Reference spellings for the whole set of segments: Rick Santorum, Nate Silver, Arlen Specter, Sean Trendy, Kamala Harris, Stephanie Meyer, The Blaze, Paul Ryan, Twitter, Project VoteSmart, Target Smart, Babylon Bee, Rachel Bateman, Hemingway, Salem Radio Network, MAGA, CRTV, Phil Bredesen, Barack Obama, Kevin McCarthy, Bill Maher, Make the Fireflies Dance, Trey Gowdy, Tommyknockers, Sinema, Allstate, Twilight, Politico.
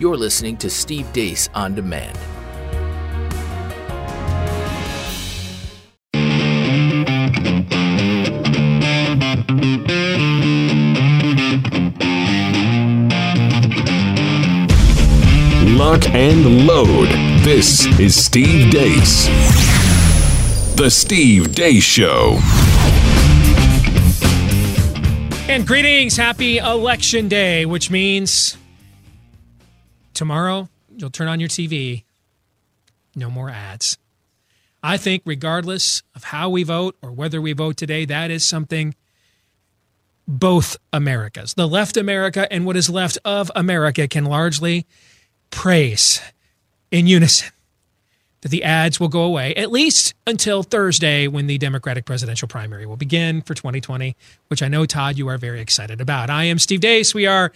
You're listening to Steve Deace On Demand. Lock and load. This is Steve Deace. The Steve Deace Show. And greetings. Happy Election Day, which means tomorrow, you'll turn on your TV, no more ads. I think regardless of how we vote or whether we vote today, that is something both Americas, the left America and what is left of America, can largely praise in unison, that the ads will go away, at least until Thursday when the Democratic presidential primary will begin for 2020, which I know, Todd, you are very excited about. I am Steve Deace. We are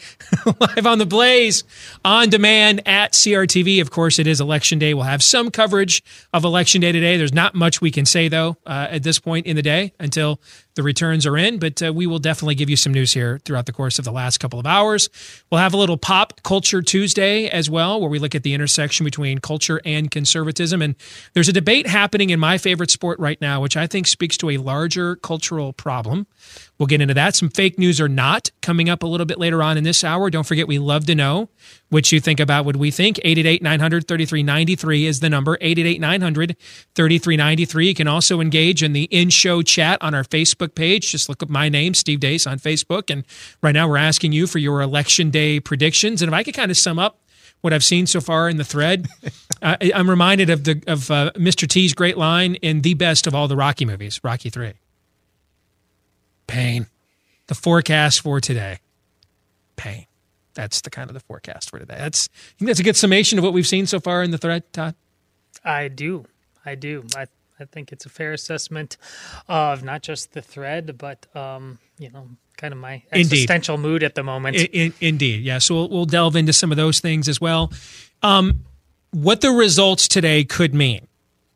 live on The Blaze, on demand at CRTV. Of course, it is Election Day. We'll have some coverage of Election Day today. There's not much we can say, though, at this point in the day until the returns are in, but we will definitely give you some news here throughout the course of the last couple of hours. We'll have a little Pop Culture Tuesday as well, where we look at the intersection between culture and conservatism. And there's a debate happening in my favorite sport right now, which I think speaks to a larger cultural problem. We'll get into that. Some fake news or not coming up a little bit later on in this hour. Don't forget, we love to know what you think about what we think. 888-900-3393 is the number. 888-900-3393. You can also engage in the in-show chat on our Facebook page. Just look up my name, Steve Deace, on Facebook. And right now we're asking you for your Election Day predictions. And if I could kind of sum up what I've seen so far in the thread, I'm reminded of Mr. T's great line in the best of all the Rocky movies, Rocky 3. Pain. The forecast for today. Pain. That's the kind of the forecast for today. I think that's a good summation of what we've seen so far in the thread, Todd. I do. I think it's a fair assessment of not just the thread, but kind of my existential mood at the moment. Indeed. Yeah. So we'll delve into some of those things as well. What the results today could mean,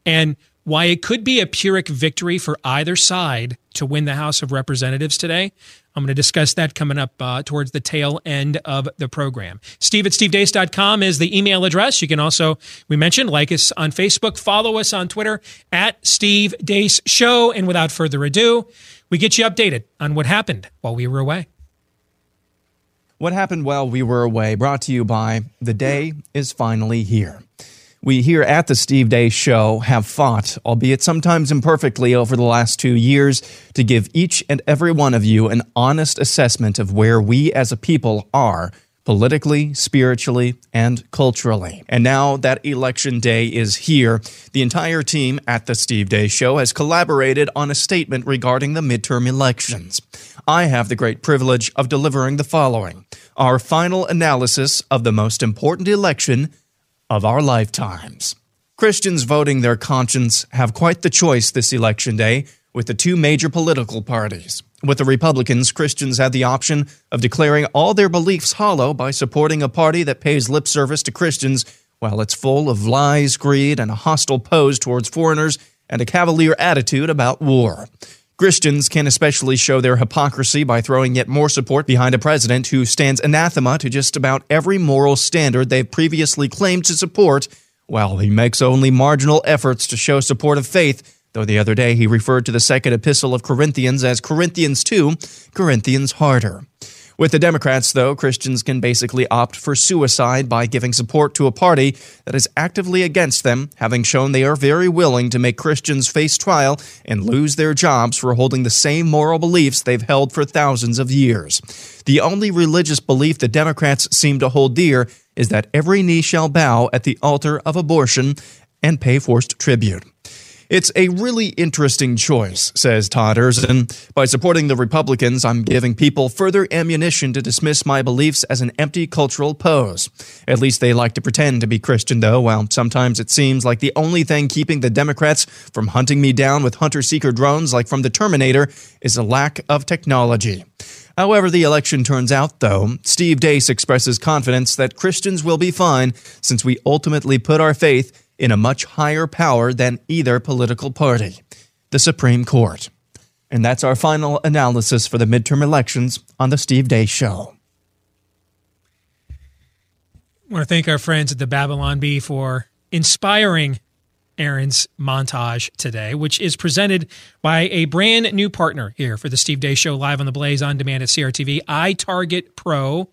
and why it could be a Pyrrhic victory for either side to win the House of Representatives today. I'm going to discuss that coming up towards the tail end of the program. Steve at stevedeace.com is the email address. You can also, we mentioned, like us on Facebook, follow us on Twitter at Steve Deace Show. And without further ado, we get you updated on what happened while we were away. What happened while we were away, brought to you by The Day Is Finally Here. We here at the Steve Deace Show have fought, albeit sometimes imperfectly, over the last 2 years to give each and every one of you an honest assessment of where we as a people are politically, spiritually, and culturally. And now that Election Day is here, the entire team at the Steve Deace Show has collaborated on a statement regarding the midterm elections. I have the great privilege of delivering the following: our final analysis of the most important election of our lifetimes. Christians voting their conscience have quite the choice this Election Day with the two major political parties. With the Republicans, Christians had the option of declaring all their beliefs hollow by supporting a party that pays lip service to Christians while it's full of lies, greed, and a hostile pose towards foreigners and a cavalier attitude about war. Christians can especially show their hypocrisy by throwing yet more support behind a president who stands anathema to just about every moral standard they've previously claimed to support, while he makes only marginal efforts to show support of faith, though the other day he referred to the second epistle of Corinthians as Corinthians 2, Corinthians harder. With the Democrats, though, Christians can basically opt for suicide by giving support to a party that is actively against them, having shown they are very willing to make Christians face trial and lose their jobs for holding the same moral beliefs they've held for thousands of years. The only religious belief the Democrats seem to hold dear is that every knee shall bow at the altar of abortion and pay forced tribute. It's a really interesting choice, says Todd Erzin. By supporting the Republicans, I'm giving people further ammunition to dismiss my beliefs as an empty cultural pose. At least they like to pretend to be Christian, though, while sometimes it seems like the only thing keeping the Democrats from hunting me down with hunter-seeker drones like from the Terminator is a lack of technology. However the election turns out, though, Steve Deace expresses confidence that Christians will be fine since we ultimately put our faith in a much higher power than either political party, the Supreme Court. And that's our final analysis for the midterm elections on The Steve Deace Show. I want to thank our friends at the Babylon Bee for inspiring Aaron's montage today, which is presented by a brand new partner here for the Steve Deace Show live on the Blaze on demand at CRTV, iTarget Pro.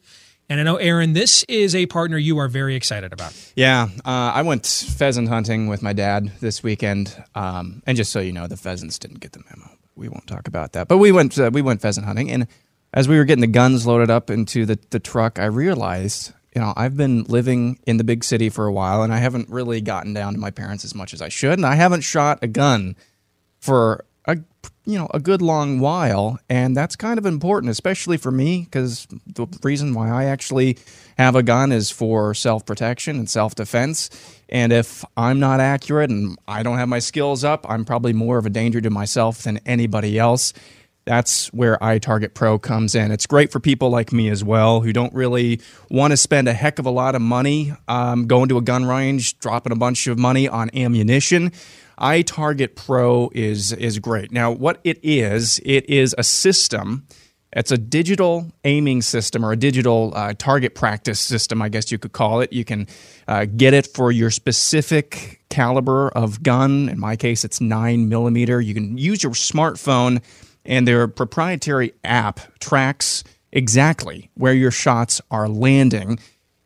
And I know, Aaron, this is a partner you are very excited about. Yeah. I went pheasant hunting with my dad this weekend. And just so you know, the pheasants didn't get the memo. We won't talk about that. But we went pheasant hunting. And as we were getting the guns loaded up into the truck, I realized, you know, I've been living in the big city for a while, and I haven't really gotten down to my parents as much as I should. And I haven't shot a gun for a good long while, and that's kind of important, especially for me, because the reason why I actually have a gun is for self-protection and self-defense, and if I'm not accurate and I don't have my skills up, I'm probably more of a danger to myself than anybody else. That's where iTarget Pro comes in. It's great for people like me as well who don't really want to spend a heck of a lot of money going to a gun range, dropping a bunch of money on ammunition. iTarget Pro is great. Now, what it is a system. It's a digital aiming system or a digital target practice system, I guess you could call it. You can get it for your specific caliber of gun. In my case, it's 9mm. You can use your smartphone, and their proprietary app tracks exactly where your shots are landing.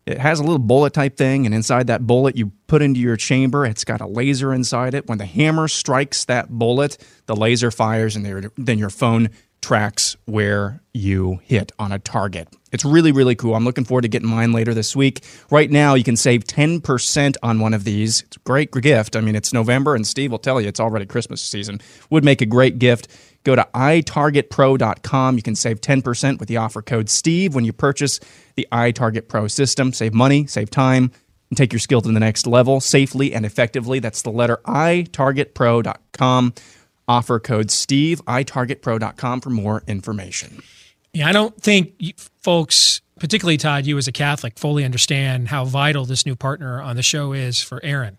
It has a little bullet type thing, and inside that bullet you put into your chamber. It's got a laser inside it. When the hammer strikes that bullet, the laser fires, and then your phone tracks where you hit on a target. It's really, really cool. I'm looking forward to getting mine later this week. Right now, you can save 10% on one of these. It's a great gift. I mean, it's November, and Steve will tell you it's already Christmas season. Would make a great gift. Go to itargetpro.com. You can save 10% with the offer code STEVE when you purchase the iTarget Pro system. Save money, save time, and take your skill to the next level safely and effectively. That's the letter itargetpro.com. Offer code STEVE, itargetpro.com for more information. Yeah, I don't think folks, particularly Todd, you as a Catholic, fully understand how vital this new partner on the show is for Aaron.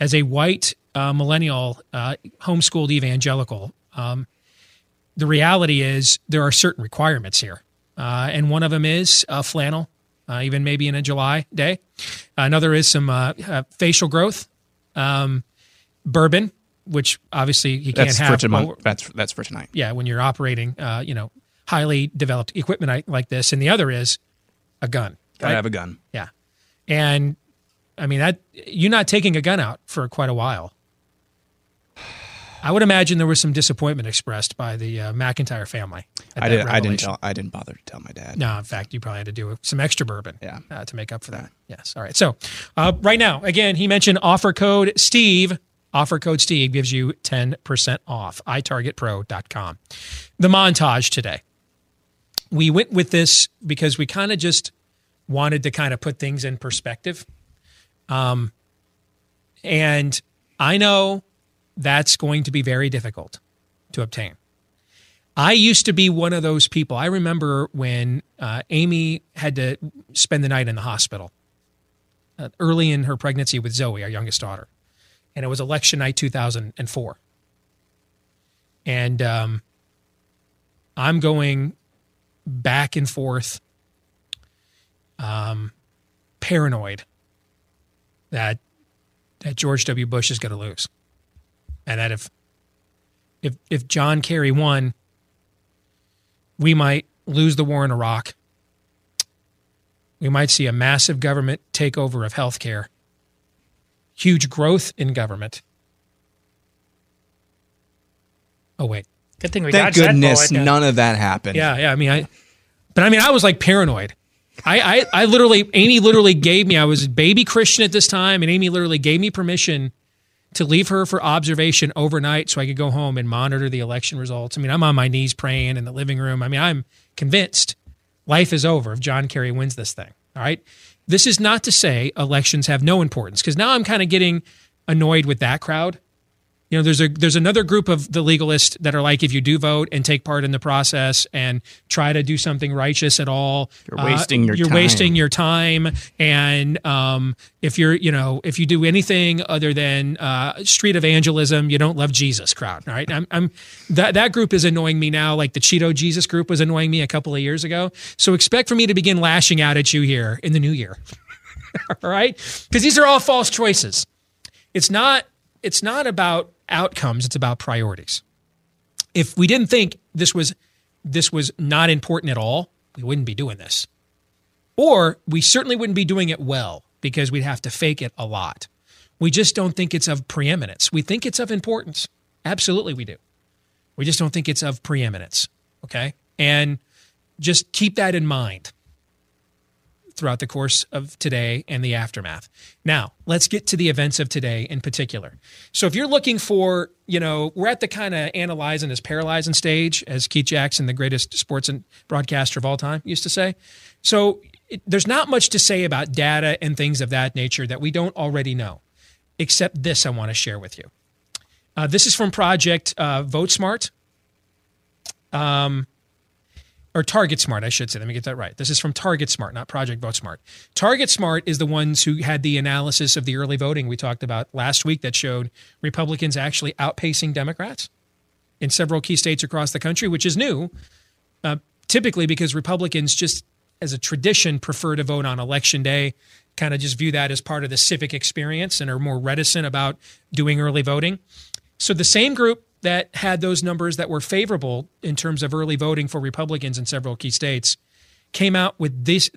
As a white millennial, homeschooled evangelical, the reality is there are certain requirements here, and one of them is flannel, even maybe in a July day. Another is some facial growth, bourbon, which obviously you can't have. That's for tonight. Yeah, when you're operating, highly developed equipment like this. And the other is a gun. Gotta have a gun. Yeah, and I mean that you're not taking a gun out for quite a while. I would imagine there was some disappointment expressed by the McIntyre family. I didn't bother to tell my dad. No, in fact, you probably had to do some extra bourbon to make up for that. Yes. All right. So right now, again, he mentioned offer code STEVE. Offer code STEVE gives you 10% off. itargetpro.com. The montage today. We went with this because we kind of just wanted to kind of put things in perspective. And I know that's going to be very difficult to obtain. I used to be one of those people. I remember when Amy had to spend the night in the hospital early in her pregnancy with Zoe, our youngest daughter. And it was election night 2004. And I'm going back and forth, paranoid that George W. Bush is going to lose. And that if John Kerry won, we might lose the war in Iraq. We might see a massive government takeover of healthcare, huge growth in government. Oh wait, good thing we got that. Thank goodness none of that happened. Yeah. I was like paranoid. I literally, Amy literally gave me. I was baby Christian at this time, and Amy literally gave me permission to leave her for observation overnight so I could go home and monitor the election results. I mean, I'm on my knees praying in the living room. I mean, I'm convinced life is over if John Kerry wins this thing, all right? This is not to say elections have no importance, because now I'm kind of getting annoyed with that crowd. You know, there's another group of the legalists that are like, if you do vote and take part in the process and try to do something righteous at all, you're wasting your time. And if you do anything other than street evangelism, you don't love Jesus crowd. All right, that group is annoying me now, like the Cheeto Jesus group was annoying me a couple of years ago. So expect for me to begin lashing out at you here in the new year. all right? Because these are all false choices. It's not about outcomes. It's about priorities. If we didn't think this was not important at all, we wouldn't be doing this. Or we certainly wouldn't be doing it well because we'd have to fake it a lot. We just don't think it's of preeminence. We think it's of importance. Absolutely we do. We just don't think it's of preeminence, okay? And just keep that in mind throughout the course of today and the aftermath. Now, let's get to the events of today in particular. So if you're looking for, we're at the kind of analyzing is paralyzing stage, as Keith Jackson, the greatest sports and broadcaster of all time, used to say. So there's not much to say about data and things of that nature that we don't already know, except this I want to share with you. This is from Project VoteSmart, or Target Smart, I should say. Let me get that right. This is from Target Smart, not Project VoteSmart. Target Smart is the ones who had the analysis of the early voting we talked about last week that showed Republicans actually outpacing Democrats in several key states across the country, which is new, typically because Republicans just, as a tradition, prefer to vote on Election Day, kind of just view that as part of the civic experience and are more reticent about doing early voting. So the same group that had those numbers that were favorable in terms of early voting for Republicans in several key states came out with this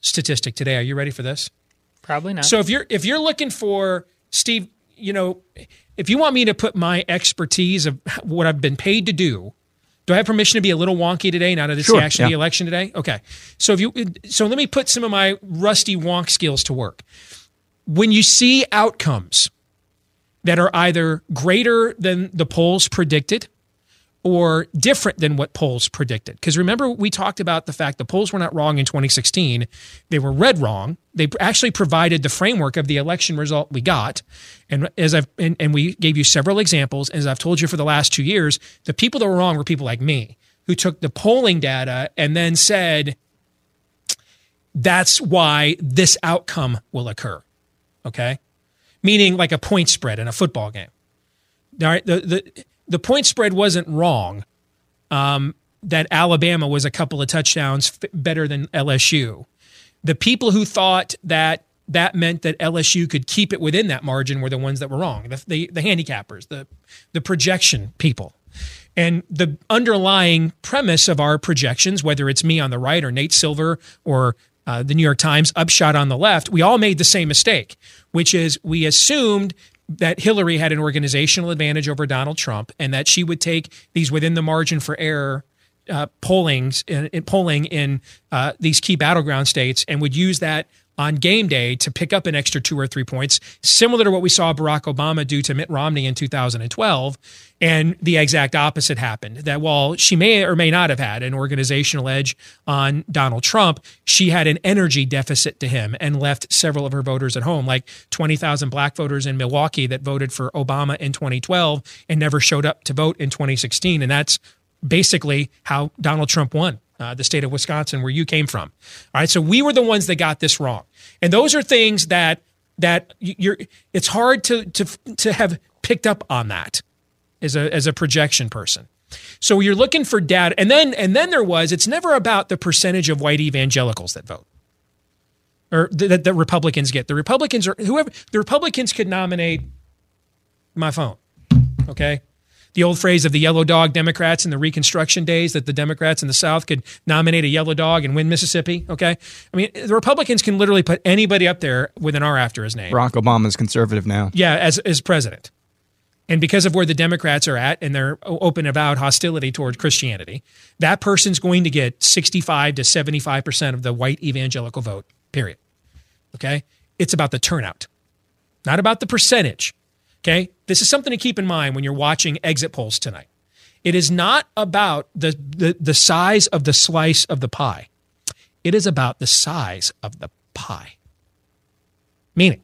statistic today. Are you ready for this? Probably not. So if you're looking for, Steve, if you want me to put my expertise of what I've been paid to do I have permission to be a little wonky today, now that it's the election today? Okay. So let me put some of my rusty wonk skills to work. When you see outcomes that are either greater than the polls predicted or different than what polls predicted. Because remember, we talked about the fact the polls were not wrong in 2016. They were read wrong. They actually provided the framework of the election result we got. And and we gave you several examples. As I've told you for the last 2 years, the people that were wrong were people like me who took the polling data and then said, that's why this outcome will occur. Okay? Meaning like a point spread in a football game. All right, the point spread wasn't wrong, that Alabama was a couple of touchdowns better than LSU. The people who thought that meant that LSU could keep it within that margin were the ones that were wrong, the handicappers, the projection people. And the underlying premise of our projections, whether it's me on the right or Nate Silver or the New York Times upshot on the left, we all made the same mistake, which is we assumed that Hillary had an organizational advantage over Donald Trump and that she would take these within the margin for error polling in these key battleground states and would use that on game day to pick up an extra 2 or 3 points, similar to what we saw Barack Obama do to Mitt Romney in 2012. And the exact opposite happened, that while she may or may not have had an organizational edge on Donald Trump, she had an energy deficit to him and left several of her voters at home, like 20,000 black voters in Milwaukee that voted for Obama in 2012 and never showed up to vote in 2016. And that's basically how Donald Trump won the state of Wisconsin, where you came from. All right. So we were the ones that got this wrong. And those are things that it's hard to have picked up on that as a projection person. So you're looking for data. And then there was, it's never about the percentage of white evangelicals that vote or that Republicans get. The Republicans could nominate my phone. Okay. The old phrase of the yellow dog Democrats in the Reconstruction days, that the Democrats in the South could nominate a yellow dog and win Mississippi, okay? I mean, the Republicans can literally put anybody up there with an R after his name. Barack Obama's conservative now. Yeah, as president. And because of where the Democrats are at and their open avowed hostility toward Christianity, that person's going to get 65 to 75% of the white evangelical vote, period. Okay? It's about the turnout, not about the percentage. Okay, this is something to keep in mind when you're watching exit polls tonight. It is not about the size of the slice of the pie. It is about the size of the pie. Meaning,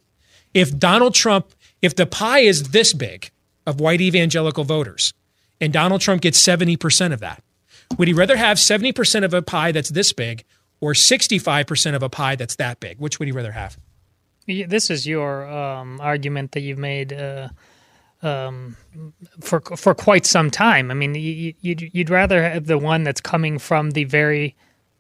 if the pie is this big of white evangelical voters and Donald Trump gets 70% of that, would he rather have 70% of a pie that's this big or 65% of a pie that's that big? Which would he rather have? This is your argument that you've made for quite some time. I mean, you'd rather have the one that's coming from the very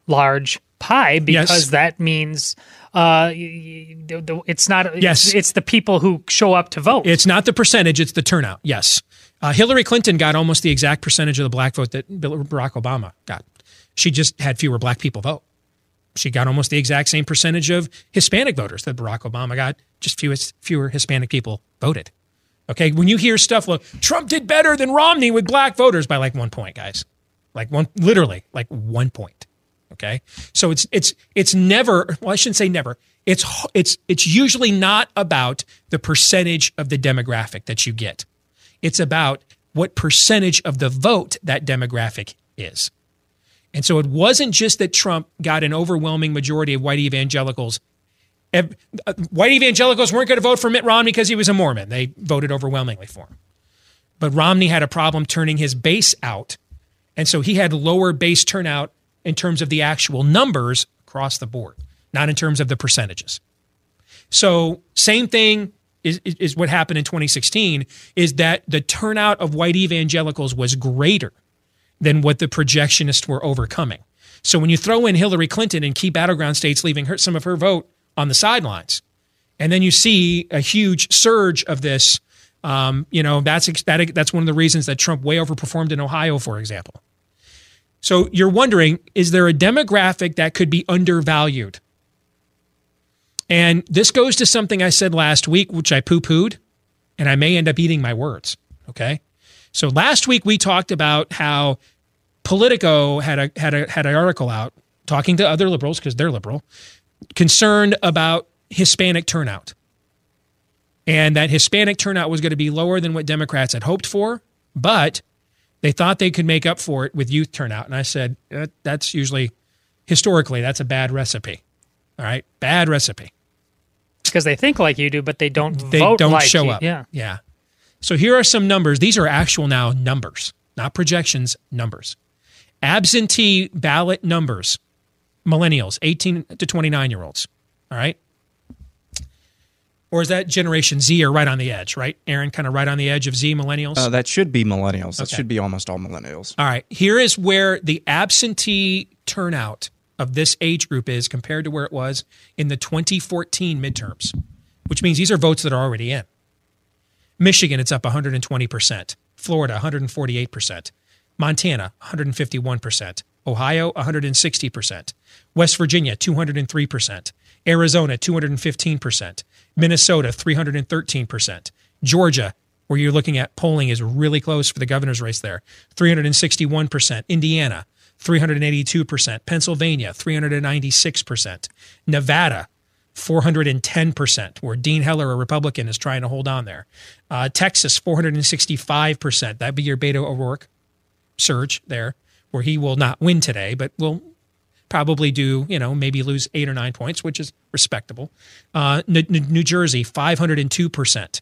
large pie, because that means it's not. It's the people who show up to vote. It's not the percentage; it's the turnout. Yes, Hillary Clinton got almost the exact percentage of the black vote that Barack Obama got. She just had fewer black people vote. She got almost the exact same percentage of Hispanic voters that Barack Obama got. Just fewer Hispanic people voted. Okay, when you hear stuff like Trump did better than Romney with black voters by like 1 point, guys. Like literally like one point. Okay, so it's never. Well, I shouldn't say never. It's usually not about the percentage of the demographic that you get. It's about what percentage of the vote that demographic is. And so it wasn't just that Trump got an overwhelming majority of white evangelicals. White evangelicals weren't going to vote for Mitt Romney because he was a Mormon. They voted overwhelmingly for him. But Romney had a problem turning his base out. And so he had lower base turnout in terms of the actual numbers across the board, not in terms of the percentages. So same thing is what happened in 2016, is that the turnout of white evangelicals was greater than what the projectionists were overcoming. So when you throw in Hillary Clinton and key battleground states leaving some of her vote on the sidelines, and then you see a huge surge of this, that's one of the reasons that Trump way overperformed in Ohio, for example. So you're wondering, is there a demographic that could be undervalued? And this goes to something I said last week, which I poo-pooed, and I may end up eating my words, okay? So last week we talked about how Politico had an article out talking to other liberals, because they're liberal, concerned about Hispanic turnout. And that Hispanic turnout was going to be lower than what Democrats had hoped for, but they thought they could make up for it with youth turnout. And I said, that's usually, historically, that's a bad recipe. All right? Bad recipe. Because they think like you do, but they don't vote like you. Yeah. So here are some numbers. These are actual now numbers, not projections, numbers. Absentee ballot numbers, millennials, 18 to 29-year-olds, all right? Or is that Generation Z or right on the edge, right? Aaron, kind of right on the edge of Z, millennials? That should be millennials. That should be almost all millennials. All right. Here is where the absentee turnout of this age group is compared to where it was in the 2014 midterms, which means these are votes that are already in. Michigan, it's up 120%. Florida, 148%. Montana, 151%. Ohio, 160%. West Virginia, 203%. Arizona, 215%. Minnesota, 313%. Georgia, where you're looking at polling is really close for the governor's race there, 361%. Indiana, 382%. Pennsylvania, 396%. Nevada, 410%, where Dean Heller, a Republican, is trying to hold on there. Texas, 465%. That'd be your Beto O'Rourke surge there, where he will not win today, but will probably do, maybe lose 8 or 9 points, which is respectable. New Jersey, 502%.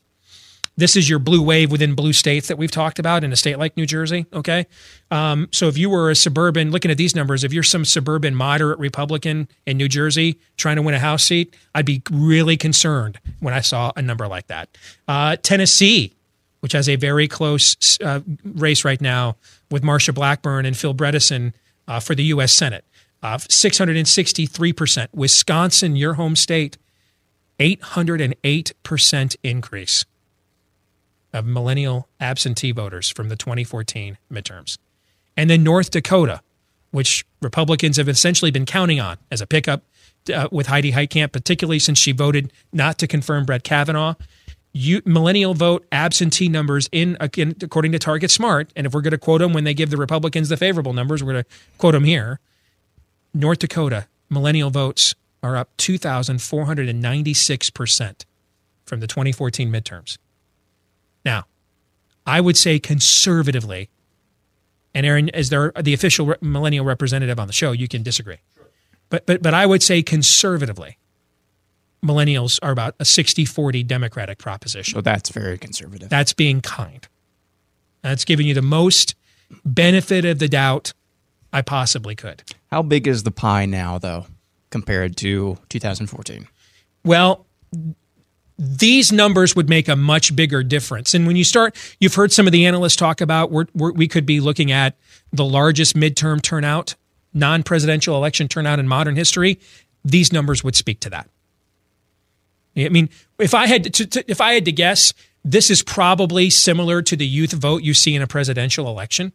This is your blue wave within blue states that we've talked about in a state like New Jersey, okay? So if you were a suburban, looking at these numbers, if you're some suburban moderate Republican in New Jersey trying to win a House seat, I'd be really concerned when I saw a number like that. Tennessee, which has a very close race right now with Marsha Blackburn and Phil Bredesen for the U.S. Senate, 663%. Wisconsin, your home state, 808% increase of millennial absentee voters from the 2014 midterms. And then North Dakota, which Republicans have essentially been counting on as a pickup with Heidi Heitkamp, particularly since she voted not to confirm Brett Kavanaugh. Millennial vote absentee numbers in according to Target Smart, and if we're going to quote them when they give the Republicans the favorable numbers, we're going to quote them here. North Dakota, millennial votes are up 2,496% from the 2014 midterms. Now, I would say conservatively, and Aaron, as the official millennial representative on the show, you can disagree. Sure. But I would say conservatively, millennials are about a 60-40 Democratic proposition. So that's very conservative. That's being kind. That's giving you the most benefit of the doubt I possibly could. How big is the pie now, though, compared to 2014? Well, these numbers would make a much bigger difference. And when you start, you've heard some of the analysts talk about we could be looking at the largest midterm turnout non-presidential election turnout in modern history, these numbers would speak to that. I mean, if I had to guess, this is probably similar to the youth vote you see in a presidential election.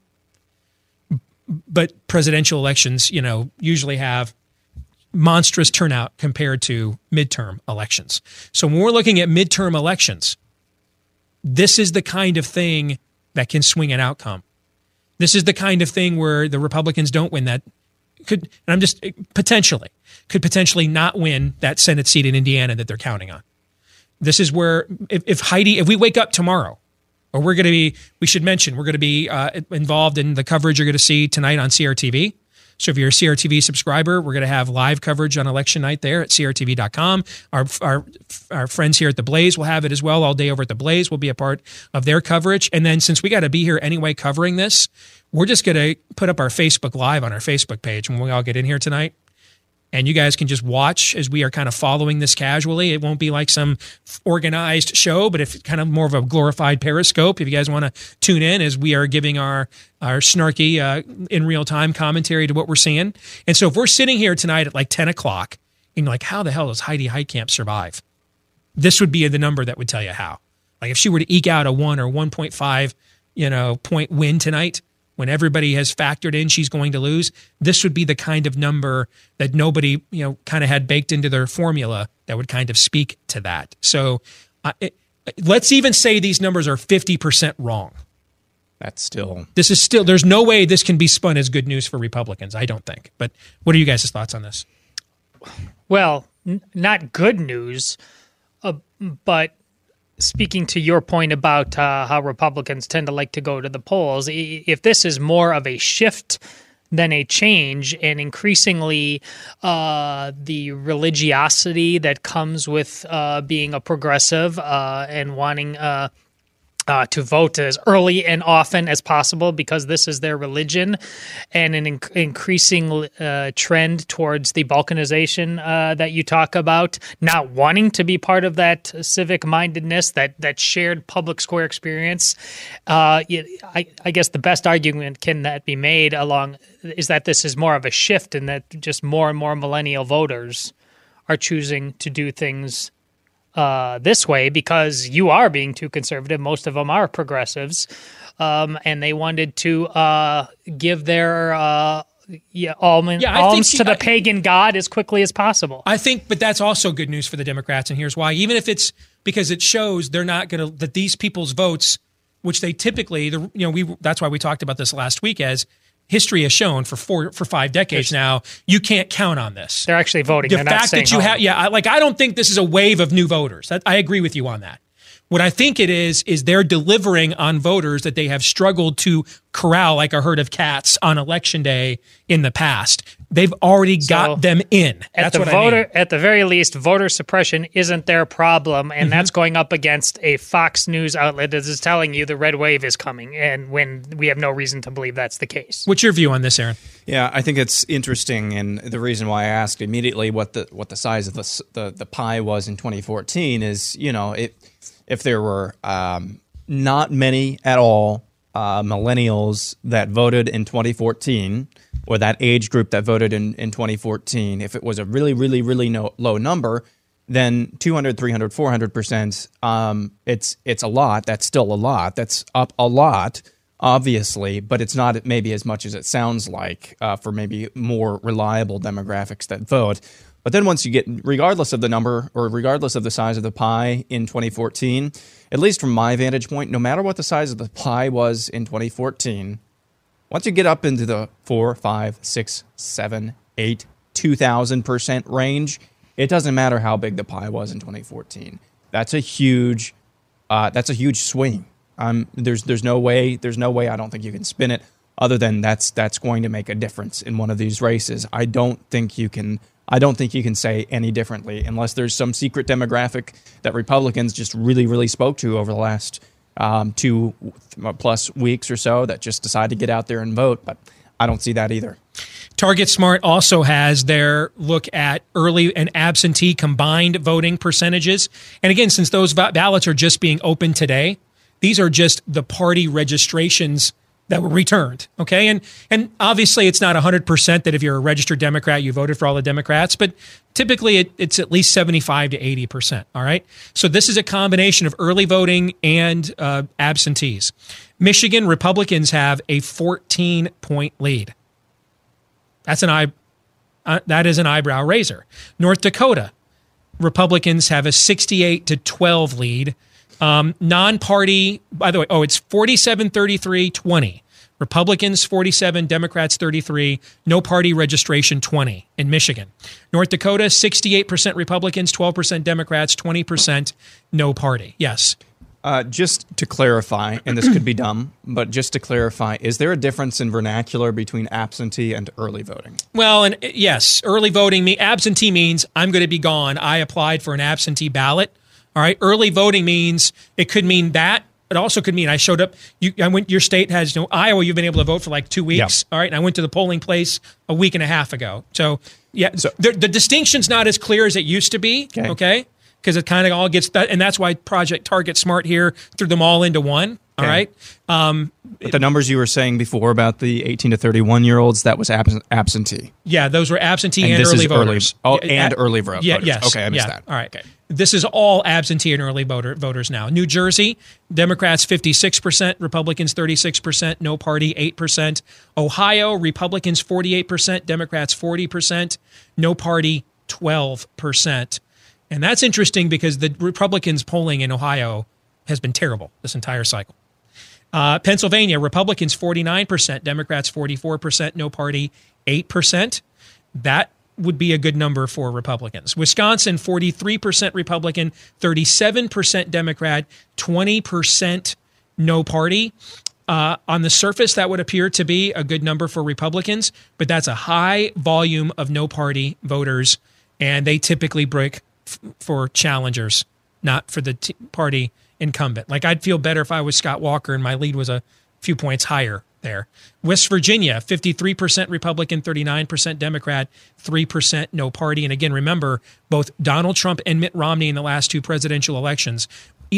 But presidential elections, you know, usually have monstrous turnout compared to midterm elections. So when we're looking at midterm elections, this is the kind of thing that can swing an outcome. This is the kind of thing where the Republicans don't win that could potentially not win that Senate seat in Indiana that they're counting on. This is where if we wake up tomorrow, or we're going to be involved in the coverage you're going to see tonight on CRTV. So if you're a CRTV subscriber, we're going to have live coverage on election night there at crtv.com. Our friends here at The Blaze will have it as well all day over at The Blaze. We'll be a part of their coverage. And then since we got to be here anyway covering this, we're just going to put up our Facebook Live on our Facebook page when we all get in here tonight. And you guys can just watch as we are kind of following this casually. It won't be like some organized show, but if kind of more of a glorified Periscope, if you guys want to tune in as we are giving our snarky in real time commentary to what we're seeing. And so if we're sitting here tonight at like 10 o'clock and you're like, how the hell does Heidi Heitkamp survive? This would be the number that would tell you how. Like if she were to eke out a 1 or 1.5, point win tonight, when everybody has factored in she's going to lose, this would be the kind of number that nobody, kind of had baked into their formula that would kind of speak to that. So let's even say these numbers are 50% wrong. There's no way this can be spun as good news for Republicans, I don't think. But what are you guys' thoughts on this? Well, not good news, but speaking to your point about how Republicans tend to like to go to the polls, if this is more of a shift than a change, and increasingly the religiosity that comes with being a progressive and wanting to vote as early and often as possible because this is their religion, and an increasing trend towards the balkanization that you talk about, not wanting to be part of that civic mindedness, that shared public square experience. I guess the best argument can that be made along is that this is more of a shift, and that just more and more millennial voters are choosing to do things this way because you are being too conservative. Most of them are progressives, and they wanted to give their alms to the pagan god as quickly as possible. I think, but that's also good news for the Democrats, and here's why. Even if it's because it shows they're not going to, that these people's votes, which they typically, that's why we talked about this last week, as history has shown for 5 decades now, you can't count on this. They're actually voting. The fact that you have, I don't think this is a wave of new voters. I agree with you on that. What I think it is they're delivering on voters that they have struggled to corral like a herd of cats on election day in the past. They've already got them in. That's what I mean. At the very least, voter suppression isn't their problem, and that's going up against a Fox News outlet that is telling you the red wave is coming, and when we have no reason to believe that's the case. What's your view on this, Aaron? Yeah, I think it's interesting, and the reason why I asked immediately what the size of the pie was in 2014 is, if there were not many at all millennials that voted in 2014, or that age group that voted in 2014, if it was a really, really, really low number, then 200, 300, 400%, it's a lot. That's still a lot. That's up a lot, obviously, but it's not maybe as much as it sounds like for maybe more reliable demographics that vote. But then once you get, regardless of the number or regardless of the size of the pie in 2014, at least from my vantage point, no matter what the size of the pie was in 2014, once you get up into the 4, 5, 6, 7, 8, 2,000% range, it doesn't matter how big the pie was in 2014. That's a huge swing. There's no way I don't think you can spin it other than that's going to make a difference in one of these races. I don't think you can say any differently unless there's some secret demographic that Republicans just really, really spoke to over the last 2+ weeks or so that just decide to get out there and vote. But I don't see that either. Target Smart also has their look at early and absentee combined voting percentages. And again, since those ballots are just being opened today, these are just the party registrations that were returned. Okay. And obviously it's not 100% that if you're a registered Democrat, you voted for all the Democrats, but typically it's at least 75 to 80%. All right. So this is a combination of early voting and absentees. Michigan Republicans have a 14-point lead. That's that is an eyebrow raiser. North Dakota Republicans have a 68 to 12 lead. Non-party, by the way, it's 47-33-20. Republicans 47, Democrats 33, no party registration 20 in Michigan. North Dakota, 68% Republicans, 12% Democrats, 20% no party. Yes. Just to clarify, and this could be dumb, but just to clarify, is there a difference in vernacular between absentee and early voting? Well, and yes, early voting, absentee means I'm going to be gone. I applied for an absentee ballot. All right. Early voting means it could mean that. It also could mean I showed up. Your state has no Iowa. You've been able to vote for like 2 weeks. Yeah. All right. And I went to the polling place a week and a half ago. So, yeah, the distinction's not as clear as it used to be. Okay. Because it kind of all gets that. And that's why Project Target Smart here threw them all into one. All right. But the numbers you were saying before about the 18 to 31-year-olds, that was absentee. Yeah, those were absentee and early voters. Early voters. Yeah, yes. Okay, I missed that. All right. Okay. This is all absentee and early voters now. New Jersey, Democrats 56%, Republicans 36%, no party 8%. Ohio, Republicans 48%, Democrats 40%, no party 12%. And that's interesting because the Republicans polling in Ohio has been terrible this entire cycle. Pennsylvania, Republicans 49%, Democrats 44%, no party 8%. That would be a good number for Republicans. Wisconsin, 43% Republican, 37% Democrat, 20% no party. On the surface, that would appear to be a good number for Republicans, but that's a high volume of no party voters, and they typically break for challengers, not for the party incumbent. Like, I'd feel better if I was Scott Walker and my lead was a few points higher there. West Virginia, 53% Republican, 39% Democrat, 3% no party. And again, remember, both Donald Trump and Mitt Romney in the last two presidential elections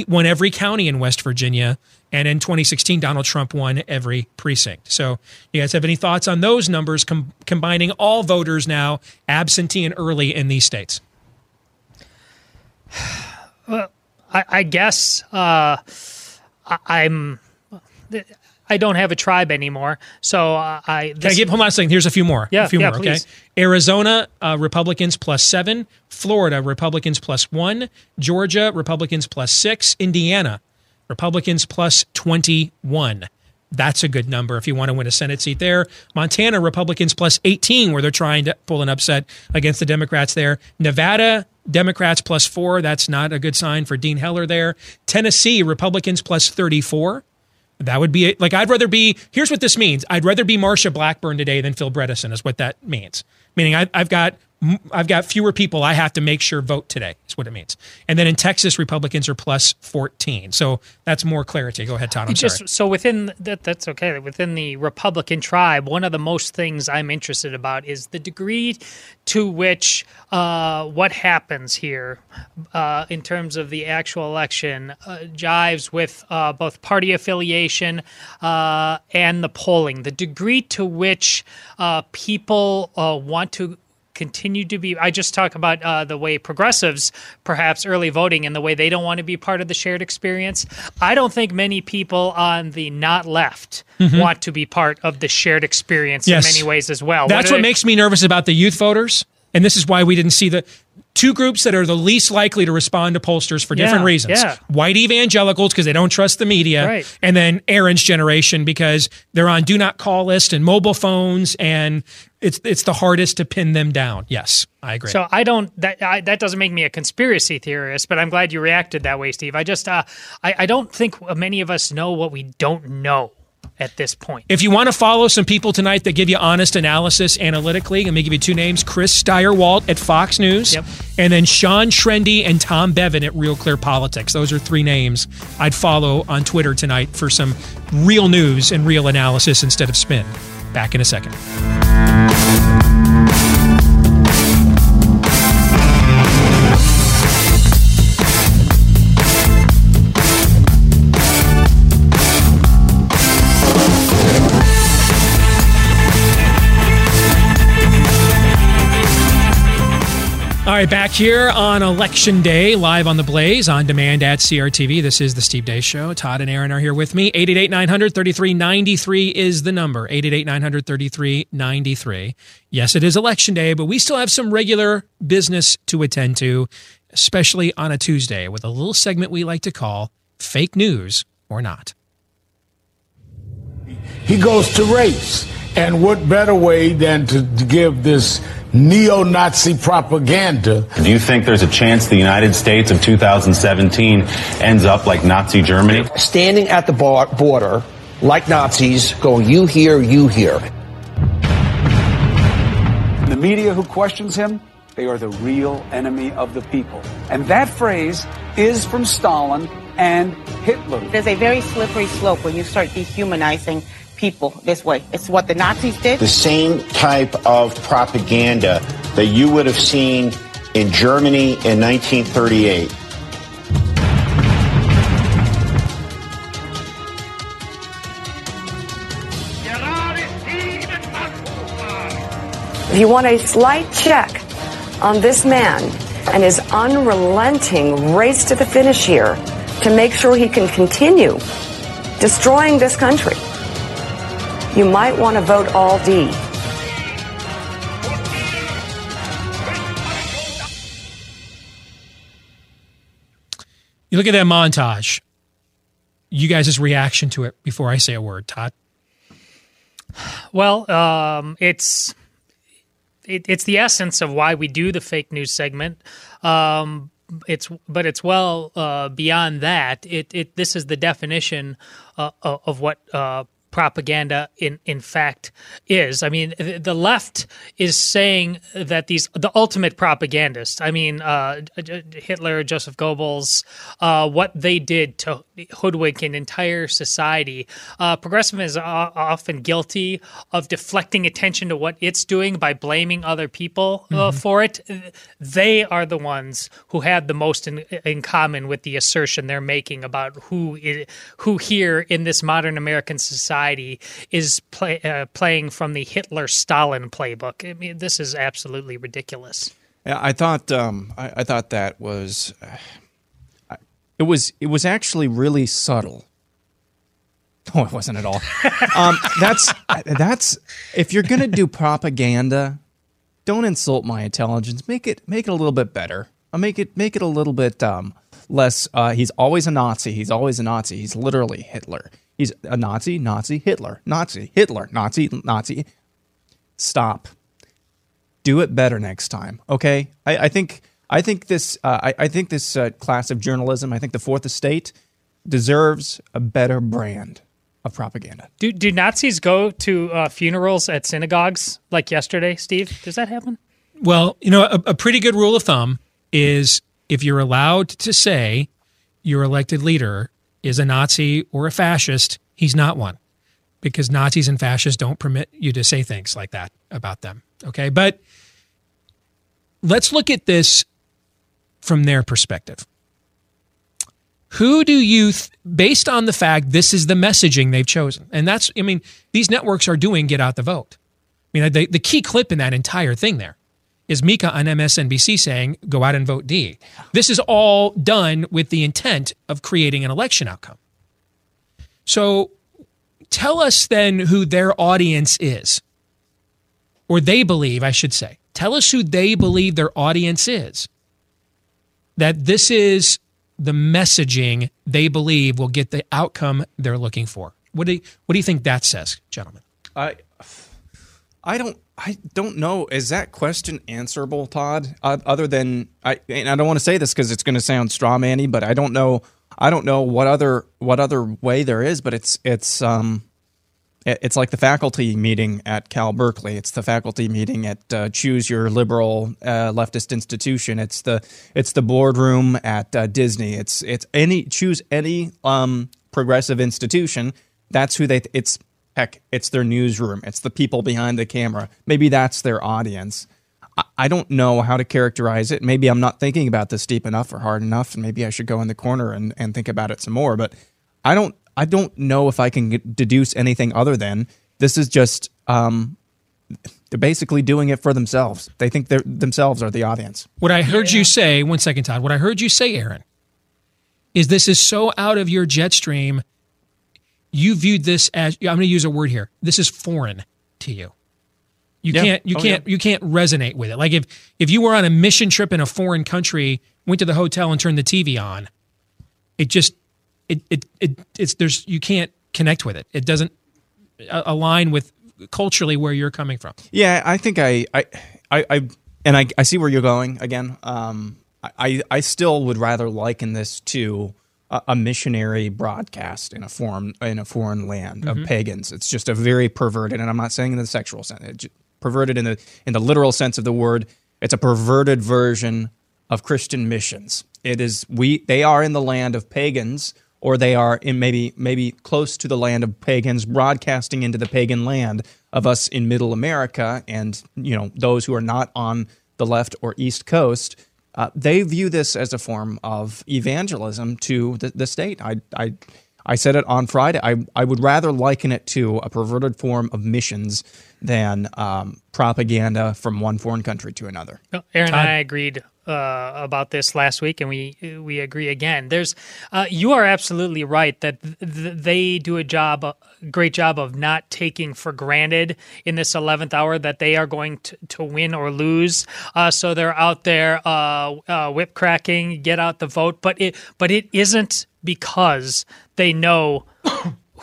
won every county in West Virginia. And in 2016, Donald Trump won every precinct. So you guys have any thoughts on those numbers, combining all voters now, absentee and early in these states? Well, I guess I don't have a tribe anymore, so I. Can I give one last thing? Here's a few more. Yeah, more. Please. Okay. Arizona, Republicans +7. Florida, Republicans +1. Georgia, Republicans +6. Indiana, Republicans +21. That's a good number if you want to win a Senate seat there. Montana, Republicans +18, where they're trying to pull an upset against the Democrats there. Nevada, Democrats +4. That's not a good sign for Dean Heller there. Tennessee, Republicans +34. That would be it. Like, I'd rather be, here's what this means. I'd rather be Marsha Blackburn today than Phil Bredesen is what that means. Meaning I've got fewer people I have to make sure vote today is what it means. And then in Texas, Republicans are +14. So that's more clarity. Go ahead, Todd. I'm sorry. So within that, that's okay. Within the Republican tribe, one of the most things I'm interested about is the degree to which what happens here in terms of the actual election jives with both party affiliation and the polling. The degree to which people want to continue to be. I just talk about the way progressives, perhaps early voting, and the way they don't want to be part of the shared experience. I don't think many people on the not left want to be part of the shared experience in many ways as well. That's what makes me nervous about the youth voters. And this is why we didn't see the two groups that are the least likely to respond to pollsters for different reasons. Yeah. White evangelicals, because they don't trust the media, and then Aaron's generation, because they're on do not call list and mobile phones, and it's the hardest to pin them down. Yes, I agree. So that doesn't make me a conspiracy theorist, but I'm glad you reacted that way, Steve. I just I don't think many of us know what we don't know at this point. If you want to follow some people tonight that give you honest analysis analytically, let me give you two names: Chris Steyerwalt at Fox News, and then Sean Trendy and Tom Bevin at Real Clear Politics. Those are three names I'd follow on Twitter tonight for some real news and real analysis instead of spin. Back in a second. right, back here on Election Day, live on The Blaze, on demand at CRTV. This is The Steve Deace Show. Todd and Aaron are here with me. 888-900-3393 is the number. 888-900-3393. Yes, it is Election Day, but we still have some regular business to attend to, especially on a Tuesday, with a little segment we like to call Fake News or Not. He goes to race. And what better way than to give this neo-Nazi propaganda? Do you think there's a chance the United States of 2017 ends up like Nazi Germany? Standing at the border like Nazis going, you here, you here. The media who questions him, they are the real enemy of the people. And that phrase is from Stalin and Hitler. There's a very slippery slope when you start dehumanizing people this way. It's what the Nazis did. The same type of propaganda that you would have seen in Germany in 1938. If you want a slight check on this man and his unrelenting race to the finish here to make sure he can continue destroying this country, you might want to vote all D. You look at that montage. You guys' reaction to it before I say a word, Todd. Well, it's the essence of why we do the fake news segment. It's well beyond that. This is the definition of what propaganda in fact is. I mean, the left is saying that the ultimate propagandists, I mean, Hitler, Joseph Goebbels, what they did to hoodwink an entire society. Progressivism is often guilty of deflecting attention to what it's doing by blaming other people for it. They are the ones who have the most in common with the assertion they're making about who here in this modern American society is playing from the Hitler-Stalin playbook. I mean, this is absolutely ridiculous. I thought that was it was actually really subtle. No, it wasn't at all. That's if you're gonna do propaganda, don't insult my intelligence. Make it a little bit better. Make it a little bit less. He's always a Nazi. He's always a Nazi. He's literally Hitler. He's a Nazi, Nazi, Hitler, Nazi, Hitler, Nazi, Nazi. Stop. Do it better next time, okay? I think this class of journalism, I think the Fourth Estate, deserves a better brand of propaganda. Do Nazis go to funerals at synagogues like yesterday, Steve? Does that happen? Well, you know, a pretty good rule of thumb is if you're allowed to say your elected leader is a Nazi or a fascist, he's not one, because Nazis and fascists don't permit you to say things like that about them, okay? But let's look at this from their perspective. Who do you, based on the fact this is the messaging they've chosen, and that's, I mean, these networks are doing get out the vote. I mean, the key clip in that entire thing there is Mika on MSNBC saying, go out and vote D. This is all done with the intent of creating an election outcome. So tell us then who their audience is, or they believe, I should say. Tell us who they believe their audience is, that this is the messaging they believe will get the outcome they're looking for. What do you think that says, gentlemen? I don't know. Is that question answerable, Todd? Other than I don't want to say this because it's going to sound straw manny, but I don't know what other way there is. But it's like the faculty meeting at Cal Berkeley. It's the faculty meeting at choose your liberal leftist institution. It's the boardroom at Disney. Choose any progressive institution. That's who they. Heck, it's their newsroom. It's the people behind the camera. Maybe that's their audience. I don't know how to characterize it. Maybe I'm not thinking about this deep enough or hard enough, and maybe I should go in the corner and think about it some more. But I don't know if I can deduce anything other than this is just they're basically doing it for themselves. They think they themselves are the audience. What I heard you say, one second, Todd, what I heard you say, Aaron, is this is so out of your jet stream, you viewed this as, I'm going to use a word here, this is foreign to you. You can't resonate with it. Like if you were on a mission trip in a foreign country, went to the hotel and turned the TV on, it just, you can't connect with it. It doesn't align with culturally where you're coming from. Yeah, I think I see where you're going again. I still would rather liken this to a missionary broadcast in a foreign land of pagans. It's just a very perverted, and I'm not saying in the sexual sense, perverted in the literal sense of the word. It's a perverted version of Christian missions. It is they are in the land of pagans, or they are in maybe close to the land of pagans, broadcasting into the pagan land of us in Middle America, and those who are not on the left or East Coast. They view this as a form of evangelism to the state. I said it on Friday. I would rather liken it to a perverted form of missions than propaganda from one foreign country to another. No, Aaron and I agreed about this last week, and we agree again. There's, you are absolutely right that they do a great job of not taking for granted in this 11th hour that they are going to win or lose. So they're out there whip cracking, get out the vote, but it isn't because they know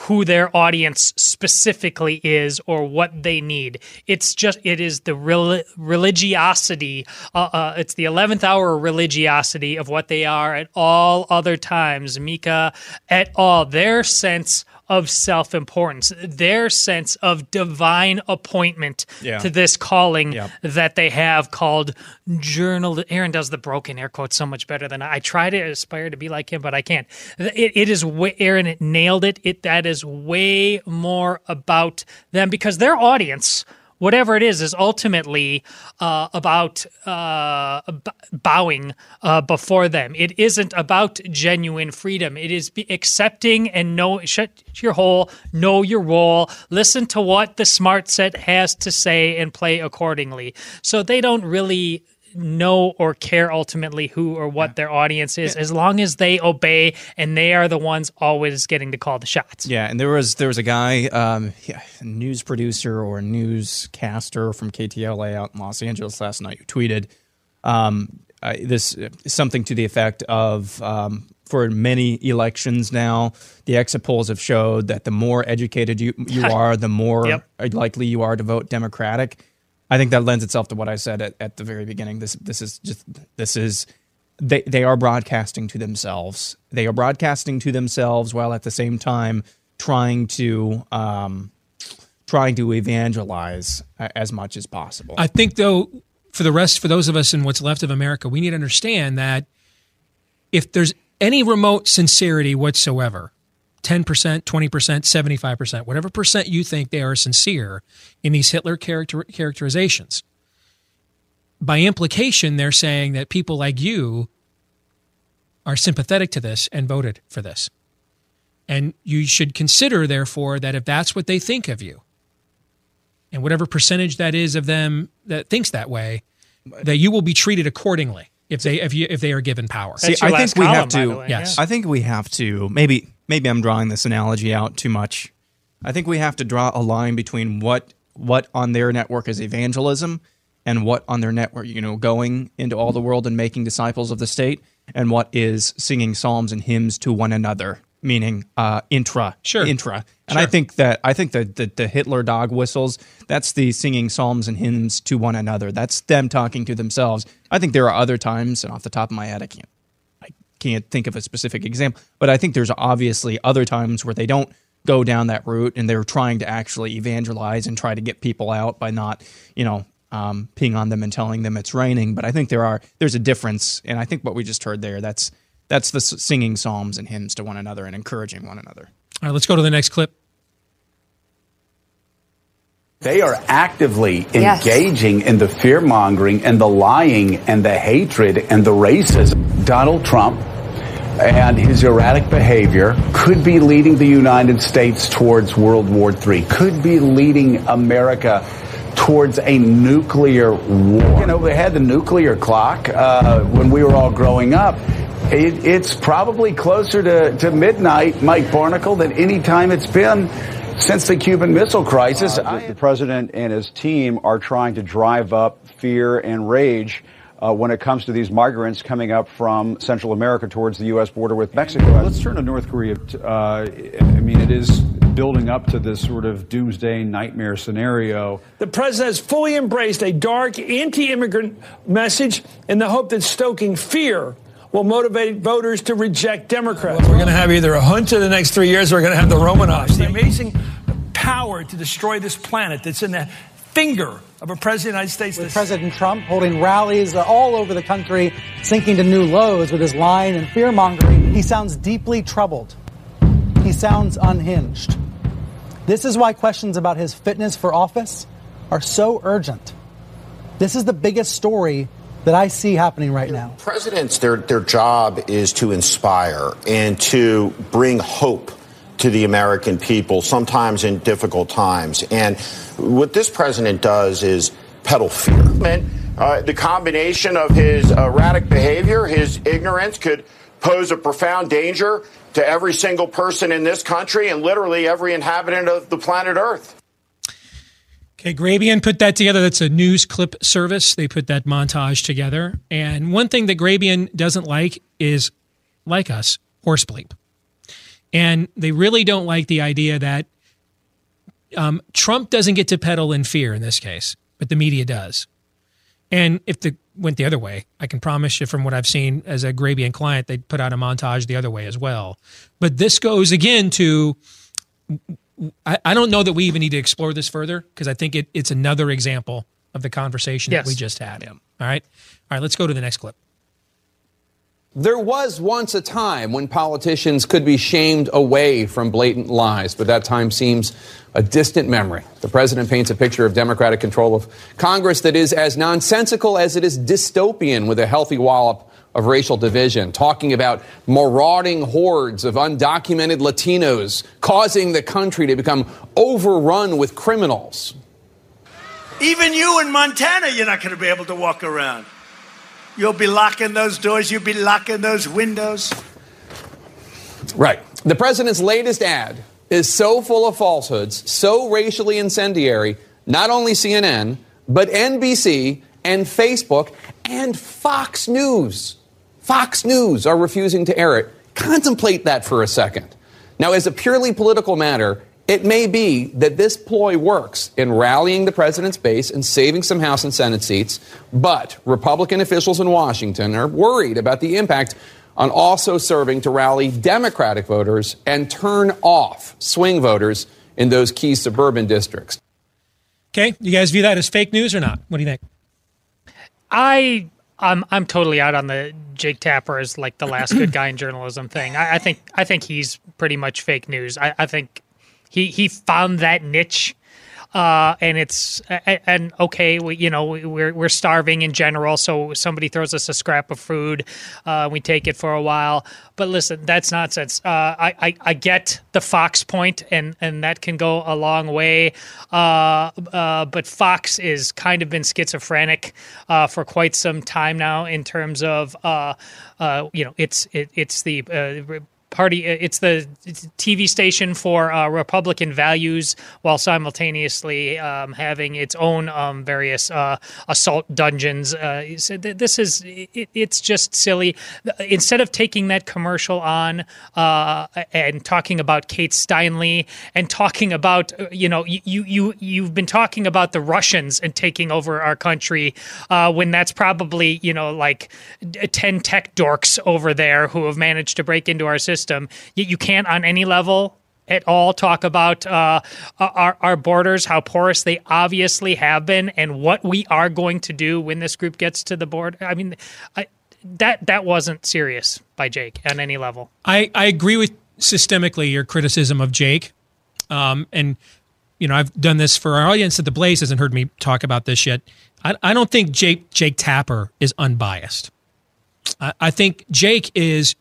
who their audience specifically is or what they need. It's just, it is the religiosity. It's the 11th hour religiosity of what they are at all other times, Mika, et al. Their sense of self-importance, their sense of divine appointment to this calling that they have called journal. Aaron does the broken air quotes so much better than I try to aspire to be like him, but I can't. Aaron it nailed it. That is way more about them, because their audience, whatever it is ultimately about bowing before them. It isn't about genuine freedom. It is accepting and know your role, listen to what the smart set has to say and play accordingly. So they don't really know or care ultimately who or what their audience is, as long as they obey, and they are the ones always getting to call the shots. Yeah, and there was a guy, news producer or newscaster from KTLA out in Los Angeles last night, who tweeted something to the effect of, for many elections now, the exit polls have showed that the more educated you are, the more likely you are to vote Democratic. I think that lends itself to what I said at the very beginning. They are broadcasting to themselves. They are broadcasting to themselves while at the same time trying to evangelize as much as possible. I think, though, for those of us in what's left of America, we need to understand that if there's any remote sincerity whatsoever, 10%, 20%, 75%, whatever percent you think they are sincere in these Hitler characterizations. By implication, they're saying that people like you are sympathetic to this and voted for this. And you should consider, therefore, that if that's what they think of you, and whatever percentage that is of them that thinks that way, that you will be treated accordingly if they are given power. See, I think we have to. Yes, I think we have to maybe. Maybe I'm drawing this analogy out too much. I think we have to draw a line between what on their network is evangelism and what on their network, going into all the world and making disciples of the state, and what is singing psalms and hymns to one another, meaning intra. And I think that the Hitler dog whistles, that's the singing psalms and hymns to one another. That's them talking to themselves. I think there are other times, and off the top of my head, I can't think of a specific example, but I think there's obviously other times where they don't go down that route, and they're trying to actually evangelize and try to get people out by not, peeing on them and telling them it's raining. But I think there's a difference, and I think what we just heard there, that's the singing psalms and hymns to one another and encouraging one another. All right, let's go to the next clip. They are actively engaging in the fear-mongering and the lying and the hatred and the racism. Donald Trump and his erratic behavior could be leading the United States towards World War III, could be leading America towards a nuclear war. You know, they had the nuclear clock when we were all growing up. It's probably closer to midnight, Mike Barnacle, than any time it's been since the Cuban Missile Crisis. The president and his team are trying to drive up fear and rage when it comes to these migrants coming up from Central America towards the U.S. border with Mexico. Let's turn to North Korea. I mean, it is building up to this sort of doomsday nightmare scenario. The president has fully embraced a dark anti-immigrant message in the hope that stoking fear will motivate voters to reject Democrats. Well, we're going to have either a junta in the next 3 years or we're going to have the Romanovs. The amazing power to destroy this planet that's in the finger of a president of the United States. With President Trump holding rallies all over the country, sinking to new lows with his lying and fear-mongering, he sounds deeply troubled. He sounds unhinged. This is why questions about his fitness for office are so urgent. This is the biggest story that I see happening right now. Presidents, their job is to inspire and to bring hope to the American people, sometimes in difficult times. And what this president does is peddle fear. The combination of his erratic behavior, his ignorance, could pose a profound danger to every single person in this country and literally every inhabitant of the planet Earth. Okay, Grabian put that together. That's a news clip service. They put that montage together. And one thing that Grabian doesn't like is, like us, horse bleep. And they really don't like the idea that Trump doesn't get to peddle in fear in this case, but the media does. And if it went the other way, I can promise you from what I've seen as a Grabian client, they'd put out a montage the other way as well. But this goes again to, I don't know that we even need to explore this further because I think it's another example of the conversation that we just had. Yeah. All right, let's go to the next clip. There was once a time when politicians could be shamed away from blatant lies, but that time seems a distant memory. The president paints a picture of Democratic control of Congress that is as nonsensical as it is dystopian, with a healthy wallop of racial division, talking about marauding hordes of undocumented Latinos causing the country to become overrun with criminals. Even you in Montana, you're not going to be able to walk around. You'll be locking those doors. You'll be locking those windows. Right. The president's latest ad is so full of falsehoods, so racially incendiary, not only CNN, but NBC and Facebook and Fox News. Fox News are refusing to air it. Contemplate that for a second. Now, as a purely political matter, it may be that this ploy works in rallying the president's base and saving some House and Senate seats, but Republican officials in Washington are worried about the impact on also serving to rally Democratic voters and turn off swing voters in those key suburban districts. Okay, you guys view that as fake news or not? What do you think? I'm totally out on the Jake Tapper as like the last good guy in journalism thing. I think he's pretty much fake news. I think. He found that niche, and it's and okay. We're starving in general, so somebody throws us a scrap of food, we take it for a while. But listen, that's nonsense. I get the Fox point, and that can go a long way. But Fox is kind of been schizophrenic for quite some time now in terms of it's the party, it's the TV station for Republican values while simultaneously having its own various assault dungeons. So this is it's just silly. Instead of taking that commercial on and talking about Kate Steinle and talking about you've been talking about the Russians and taking over our country when that's probably 10 tech dorks over there who have managed to break into our system. Yet you can't on any level at all talk about our borders, how porous they obviously have been, and what we are going to do when this group gets to the border. I mean, that wasn't serious by Jake on any level. I agree with systemically your criticism of Jake. I've done this for our audience that The Blaze hasn't heard me talk about this yet. I don't think Jake Tapper is unbiased. I think Jake is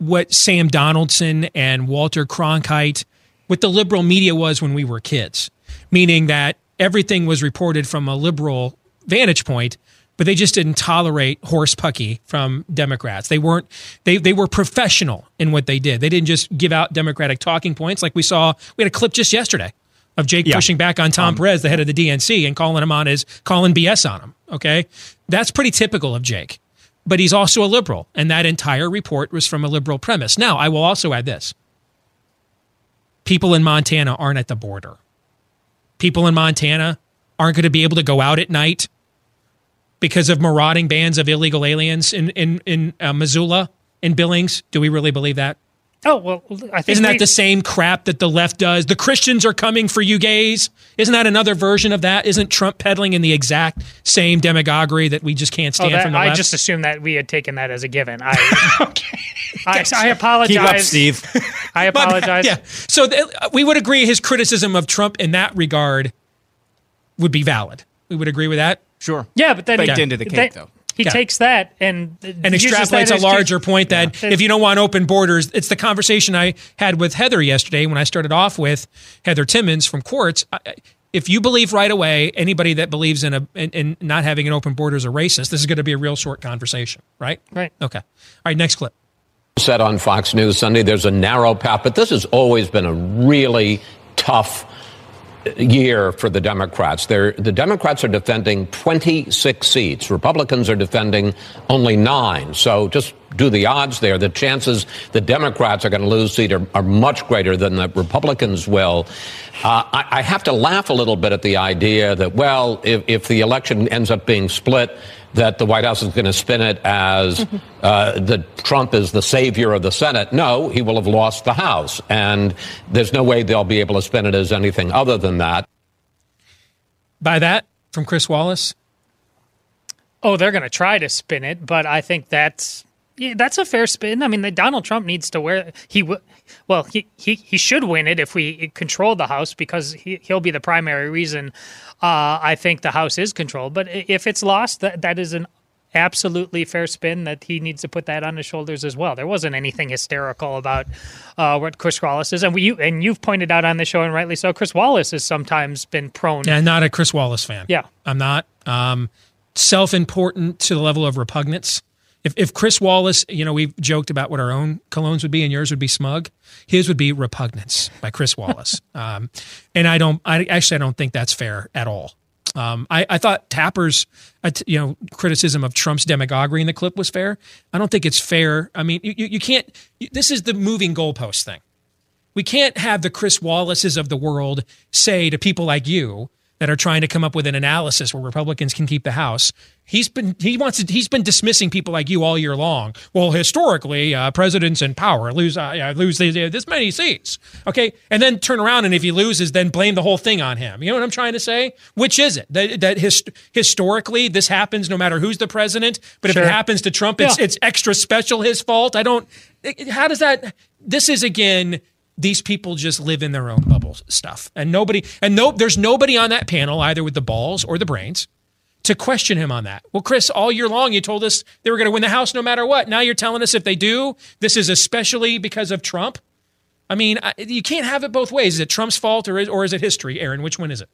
what Sam Donaldson and Walter Cronkite, what the liberal media was when we were kids, meaning that everything was reported from a liberal vantage point, but they just didn't tolerate horse pucky from Democrats. They weren't, they were professional in what they did. They didn't just give out Democratic talking points. Like we saw, we had a clip just yesterday of Jake pushing back on Tom Perez, the head of the DNC, and calling him on his, calling BS on him. Okay. That's pretty typical of Jake, but he's also a liberal. And that entire report was from a liberal premise. Now, I will also add this. People in Montana aren't at the border. People in Montana aren't going to be able to go out at night because of marauding bands of illegal aliens in Missoula, in Billings. Do we really believe that? Oh, well, I think... Isn't that the same crap that the left does? The Christians are coming for you gays. Isn't that another version of that? Isn't Trump peddling in the exact same demagoguery that we just can't stand from the left? I just assumed that we had taken that as a given. Okay. I apologize. Keep up, Steve. I apologize. Yeah. So we would agree his criticism of Trump in that regard would be valid. We would agree with that? Sure. Yeah, but then... Baked into the cake, though. He takes that and extrapolates a larger point that if you don't want open borders, it's the conversation I had with Heather yesterday when I started off with Heather Timmons from Quartz. If you believe right away, anybody that believes in not having an open border is a racist, this is going to be a real short conversation, right? Right. Okay. All right, next clip. Said on Fox News Sunday, there's a narrow path, but this has always been a really tough year for the Democrats. The Democrats are defending 26 seats. Republicans are defending only 9. So just do the odds there. The chances the Democrats are going to lose seat are much greater than the Republicans will. I have to laugh a little bit at the idea that, well, if the election ends up being split, that the White House is going to spin it as that Trump is the savior of the Senate. No, he will have lost the House. And there's no way they'll be able to spin it as anything other than that. By that, from Chris Wallace? Oh, they're going to try to spin it, but I think that's a fair spin. I mean, Donald Trump needs to wear – he should win it if we control the House because he'll be the primary reason I think the House is controlled. But if it's lost, that is an absolutely fair spin that he needs to put that on his shoulders as well. There wasn't anything hysterical about what Chris Wallace is. And you've pointed out on the show, and rightly so, Chris Wallace has sometimes been prone. Yeah, I'm not a Chris Wallace fan. Yeah. I'm not self-important to the level of repugnance. If Chris Wallace, we've joked about what our own colognes would be and yours would be smug, his would be Repugnance by Chris Wallace. I don't think that's fair at all. I thought Tapper's, criticism of Trump's demagoguery in the clip was fair. I don't think it's fair. I mean, you can't, this is the moving goalpost thing. We can't have the Chris Wallaces of the world say to people like you that are trying to come up with an analysis where Republicans can keep the House. He's been dismissing people like you all year long. Well, historically, presidents in power lose this many seats, okay? And then turn around and if he loses, then blame the whole thing on him. You know what I'm trying to say? Which is it? That historically this happens no matter who's the president, but if it happens to Trump, it's extra special his fault. How does that? This is again. These people just live in their own bubble stuff. And there's nobody on that panel, either with the balls or the brains, to question him on that. Well, Chris, all year long you told us they were going to win the House no matter what. Now you're telling us if they do, this is especially because of Trump? I mean, you can't have it both ways. Is it Trump's fault or is it history, Aaron? Which one is it?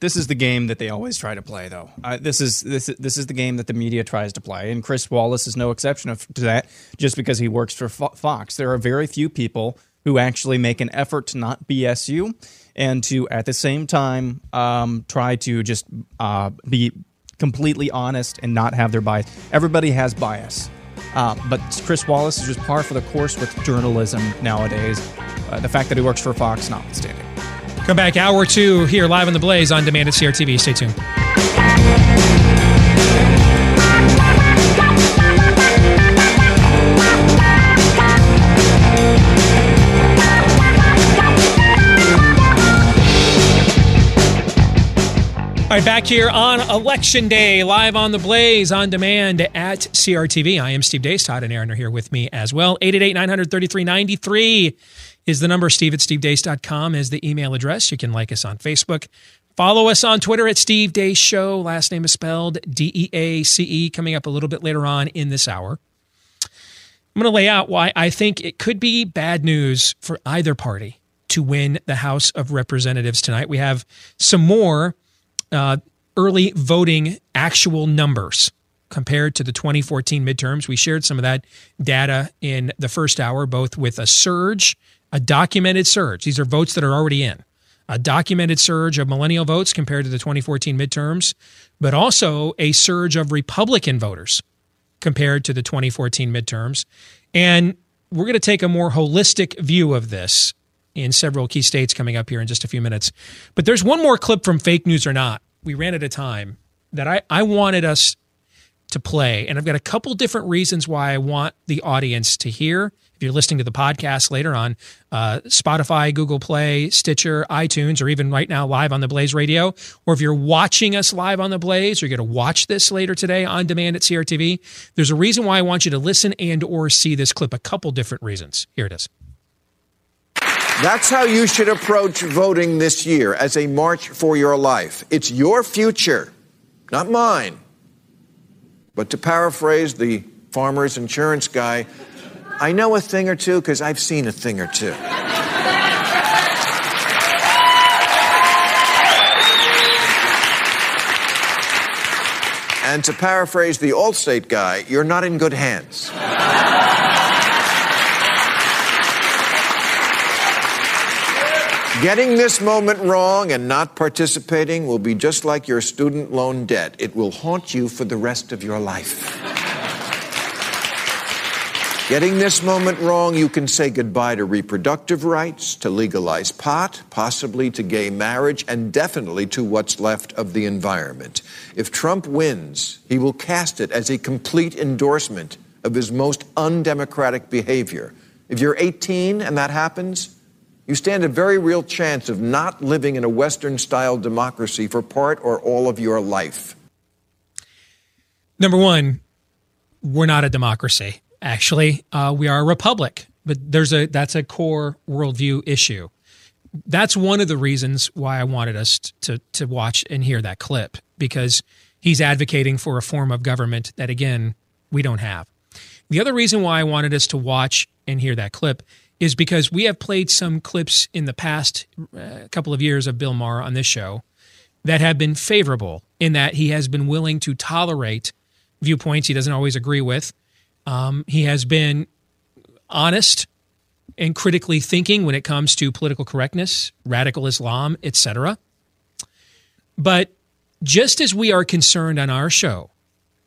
This is the game that they always try to play, though. This is the game that the media tries to play, and Chris Wallace is no exception to that just because he works for Fox. There are very few people who actually make an effort to not BS you and to, at the same time, try to just be completely honest and not have their bias. Everybody has bias. But Chris Wallace is just par for the course with journalism nowadays. The fact that he works for Fox notwithstanding. Come back hour 2 here live on The Blaze on demand at CRTV. Stay tuned. All right, back here on Election Day, live on The Blaze, on demand at CRTV. I am Steve Deace. Todd and Aaron are here with me as well. 888-900-3393 is the number. Steve at stevedeace.com is the email address. You can like us on Facebook. Follow us on Twitter at Steve Deace Show. Last name is spelled DEACE, coming up a little bit later on in this hour. I'm going to lay out why I think it could be bad news for either party to win the House of Representatives tonight. We have some more early voting actual numbers compared to the 2014 midterms. We shared some of that data in the first hour, both with a surge, a documented surge. These are votes that are already in. A documented surge of millennial votes compared to the 2014 midterms, but also a surge of Republican voters compared to the 2014 midterms. And we're going to take a more holistic view of this in several key states coming up here in just a few minutes. But there's one more clip from Fake News or Not. We ran out of time that I wanted us to play. And I've got a couple different reasons why I want the audience to hear. If you're listening to the podcast later on Spotify, Google Play, Stitcher, iTunes, or even right now live on the Blaze Radio, or if you're watching us live on the Blaze, or you're going to watch this later today on demand at CRTV, there's a reason why I want you to listen and or see this clip. A couple different reasons. Here it is. That's how you should approach voting this year, as a march for your life. It's your future, not mine. But to paraphrase the farmer's insurance guy, I know a thing or two because I've seen a thing or two. And to paraphrase the Allstate guy, you're not in good hands. Getting this moment wrong and not participating will be just like your student loan debt. It will haunt you for the rest of your life. Getting this moment wrong, you can say goodbye to reproductive rights, to legalize pot, possibly to gay marriage, and definitely to what's left of the environment. If Trump wins, he will cast it as a complete endorsement of his most undemocratic behavior. If you're 18 and that happens, you stand a very real chance of not living in a Western-style democracy for part or all of your life. Number one, we're not a democracy. Actually, we are a republic, but that's a core worldview issue. That's one of the reasons why I wanted us to watch and hear that clip, because he's advocating for a form of government that, again, we don't have. The other reason why I wanted us to watch and hear that clip is because we have played some clips in the past couple of years of Bill Maher on this show that have been favorable in that he has been willing to tolerate viewpoints he doesn't always agree with. He has been honest and critically thinking when it comes to political correctness, radical Islam, etc. But just as we are concerned on our show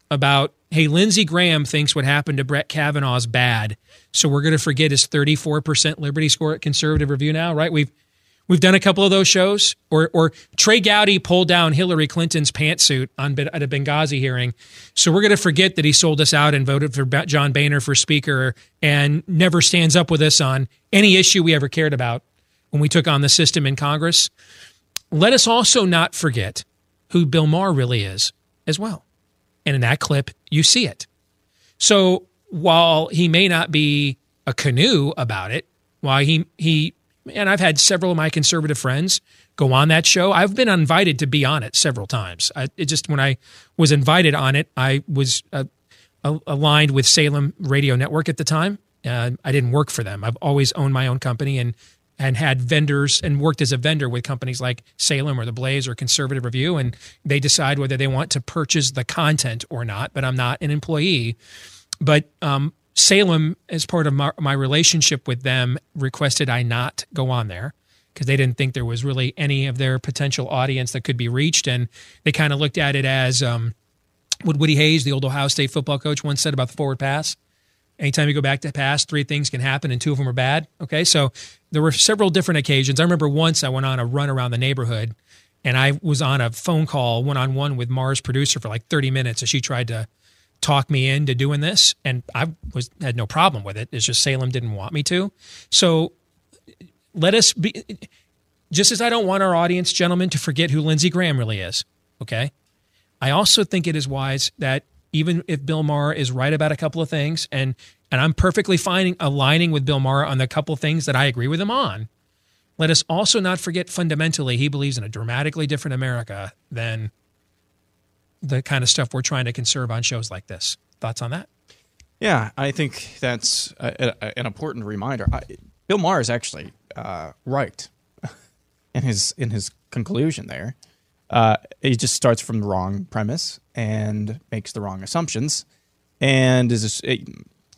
about, hey, Lindsey Graham thinks what happened to Brett Kavanaugh is bad, so we're going to forget his 34% Liberty score at Conservative Review now, right? We've done a couple of those shows, or Trey Gowdy pulled down Hillary Clinton's pantsuit at a Benghazi hearing, so we're going to forget that he sold us out and voted for John Boehner for Speaker and never stands up with us on any issue we ever cared about when we took on the system in Congress. Let us also not forget who Bill Maher really is as well. And in that clip, you see it. So while he may not be a canoe about it, while he and I've had several of my conservative friends go on that show. I've been invited to be on it several times. When I was invited on it, I was aligned with Salem Radio Network at the time. I didn't work for them. I've always owned my own company and had vendors and worked as a vendor with companies like Salem or The Blaze or Conservative Review, and they decide whether they want to purchase the content or not, but I'm not an employee. But Salem, as part of my relationship with them, requested I not go on there because they didn't think there was really any of their potential audience that could be reached. And they kind of looked at it as what Woody Hayes, the old Ohio State football coach, once said about the forward pass. Anytime you go back to pass, three things can happen and two of them are bad. Okay, so there were several different occasions. I remember once I went on a run around the neighborhood and I was on a phone call one-on-one with Mars' producer for like 30 minutes as she tried to talk me into doing this, and I had no problem with it. It's just Salem didn't want me to. So let us be, just as I don't want our audience, gentlemen, to forget who Lindsey Graham really is, okay? I also think it is wise that even if Bill Maher is right about a couple of things, and I'm perfectly fine aligning with Bill Maher on the couple of things that I agree with him on, let us also not forget fundamentally he believes in a dramatically different America than the kind of stuff we're trying to conserve on shows like this. Thoughts on that? Yeah, I think that's an important reminder. Bill Maher is actually right in his conclusion there. He just starts from the wrong premise and makes the wrong assumptions, and starting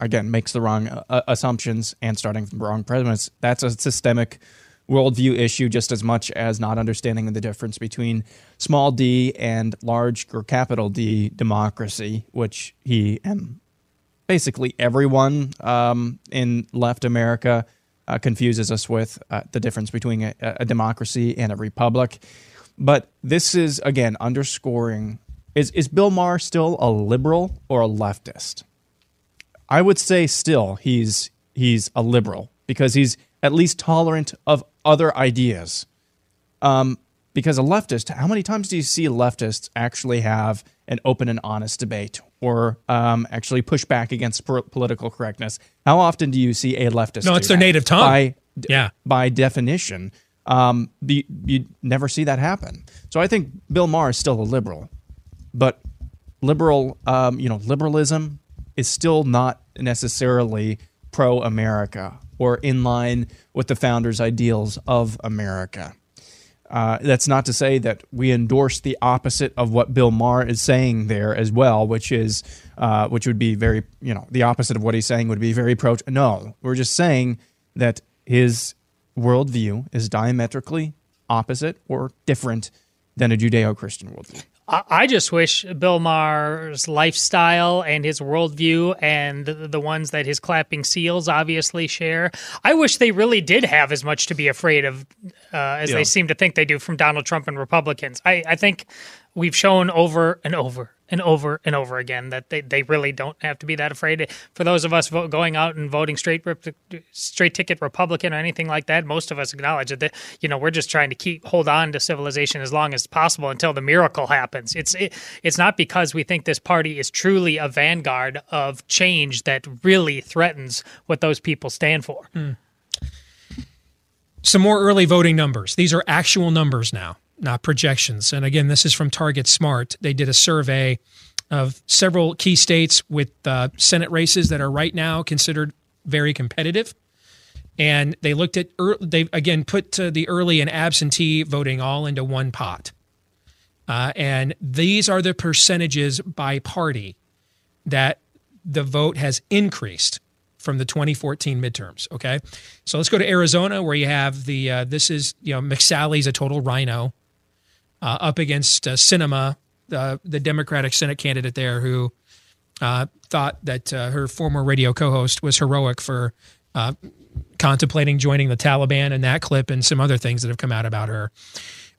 from the wrong premise. That's a systemic worldview issue just as much as not understanding the difference between small d and large or capital D democracy, which he and basically everyone in left America confuses us with, the difference between a democracy and a republic. But this is, again, underscoring, is Bill Maher still a liberal or a leftist? I would say still he's a liberal, because he's at least tolerant of other ideas. Because a leftist, how many times do you see leftists actually have an open and honest debate, or actually push back against political correctness? How often do you see a leftist? No, it's their native tongue. By definition, you never see that happen. So I think Bill Maher is still a liberal, but liberalism is still not necessarily pro-America or in line with the founders' ideals of America. That's not to say that we endorse the opposite of what Bill Maher is saying there as well, which would be very, the opposite of what he's saying would be very pro. No, we're just saying that his worldview is diametrically opposite or different than a Judeo-Christian worldview. I just wish Bill Maher's lifestyle and his worldview and the ones that his clapping seals obviously share, I wish they really did have as much to be afraid of as they seem to think they do from Donald Trump and Republicans. I think we've shown over and over and over and over again that they really don't have to be that afraid. For those of us going out and voting straight ticket Republican or anything like that, most of us acknowledge that we're just trying to hold on to civilization as long as possible until the miracle happens. It's not because we think this party is truly a vanguard of change that really threatens what those people stand for. Mm. Some more early voting numbers. These are actual numbers now, not projections. And again, this is from Target Smart. They did a survey of several key states with Senate races that are right now considered very competitive. And they looked at, they again put the early and absentee voting all into one pot. And these are the percentages by party that the vote has increased from the 2014 midterms. Okay. So let's go to Arizona, where you have McSally's a total rhino. Up against Sinema, the Democratic Senate candidate there, who thought that her former radio co-host was heroic for contemplating joining the Taliban, and that clip and some other things that have come out about her.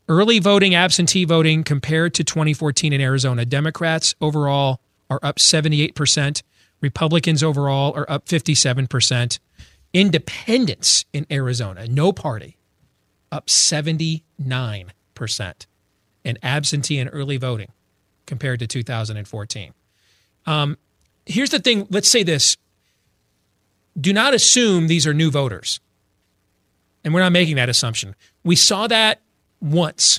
Early voting, absentee voting compared to 2014 in Arizona. Democrats overall are up 78%. Republicans overall are up 57%. Independents in Arizona, no party, up 79%. And absentee and early voting compared to 2014. Here's the thing. Let's say this. Do not assume these are new voters. And we're not making that assumption. We saw that once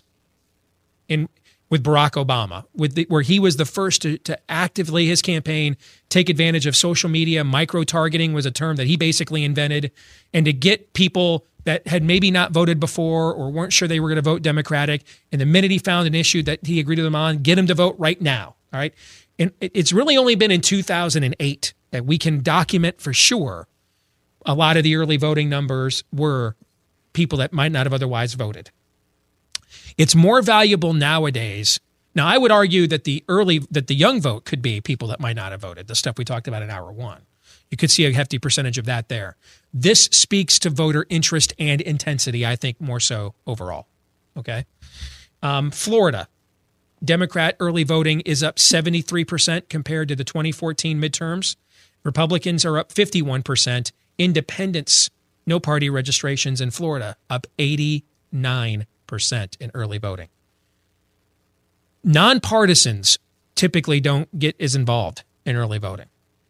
with Barack Obama, where he was the first to actively, his campaign, take advantage of social media. Micro-targeting was a term that he basically invented. And to get people that had maybe not voted before or weren't sure they were going to vote Democratic, and the minute he found an issue that he agreed with them on, get him to vote right now, all right? And it's really only been in 2008 that we can document for sure a lot of the early voting numbers were people that might not have otherwise voted. It's more valuable nowadays. Now, I would argue that the young vote could be people that might not have voted, the stuff we talked about in hour one. You could see a hefty percentage of that there. This speaks to voter interest and intensity, I think, more so overall. Okay. Florida, Democrat early voting is up 73% compared to the 2014 midterms. Republicans are up 51%. Independents, no party registrations in Florida, up 89% in early voting. Nonpartisans typically don't get as involved in early voting.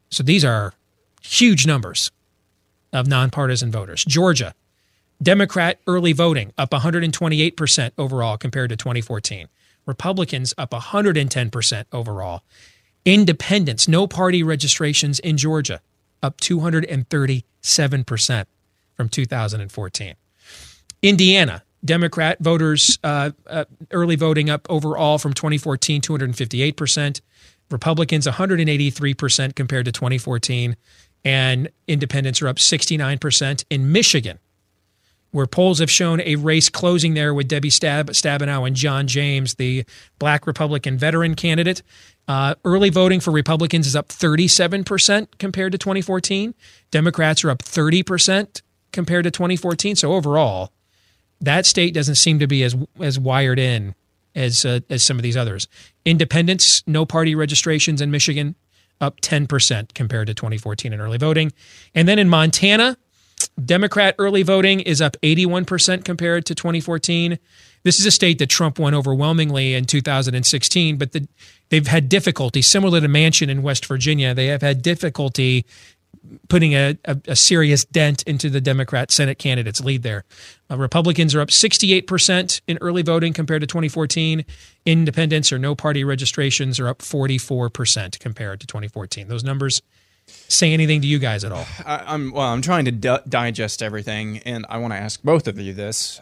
So these are huge numbers of nonpartisan voters. Georgia, Democrat early voting up 128% overall compared to 2014. Republicans up 110% overall. Independents, no party registrations in Georgia, up 237% from 2014. Indiana, Democrat voters early voting up overall from 2014, 258%. Republicans, 183% compared to 2014. And independents are up 69% in Michigan, where polls have shown a race closing there with Debbie Stabenow and John James, the black Republican veteran candidate. Early voting for Republicans is up 37% compared to 2014. Democrats are up 30% compared to 2014. So overall, that state doesn't seem to be as wired in as some of these others. Independents, no party registrations in Michigan, up 10% compared to 2014 in early voting. And then in Montana, Democrat early voting is up 81% compared to 2014. This is a state that Trump won overwhelmingly in 2016, but they've had difficulty, similar to Manchin in West Virginia. They have had difficulty putting a serious dent into the Democrat Senate candidate's lead there. Republicans are up 68% in early voting compared to 2014. Independents or no-party registrations are up 44% compared to 2014. Those numbers say anything to you guys at all? I'm trying to digest everything, and I want to ask both of you this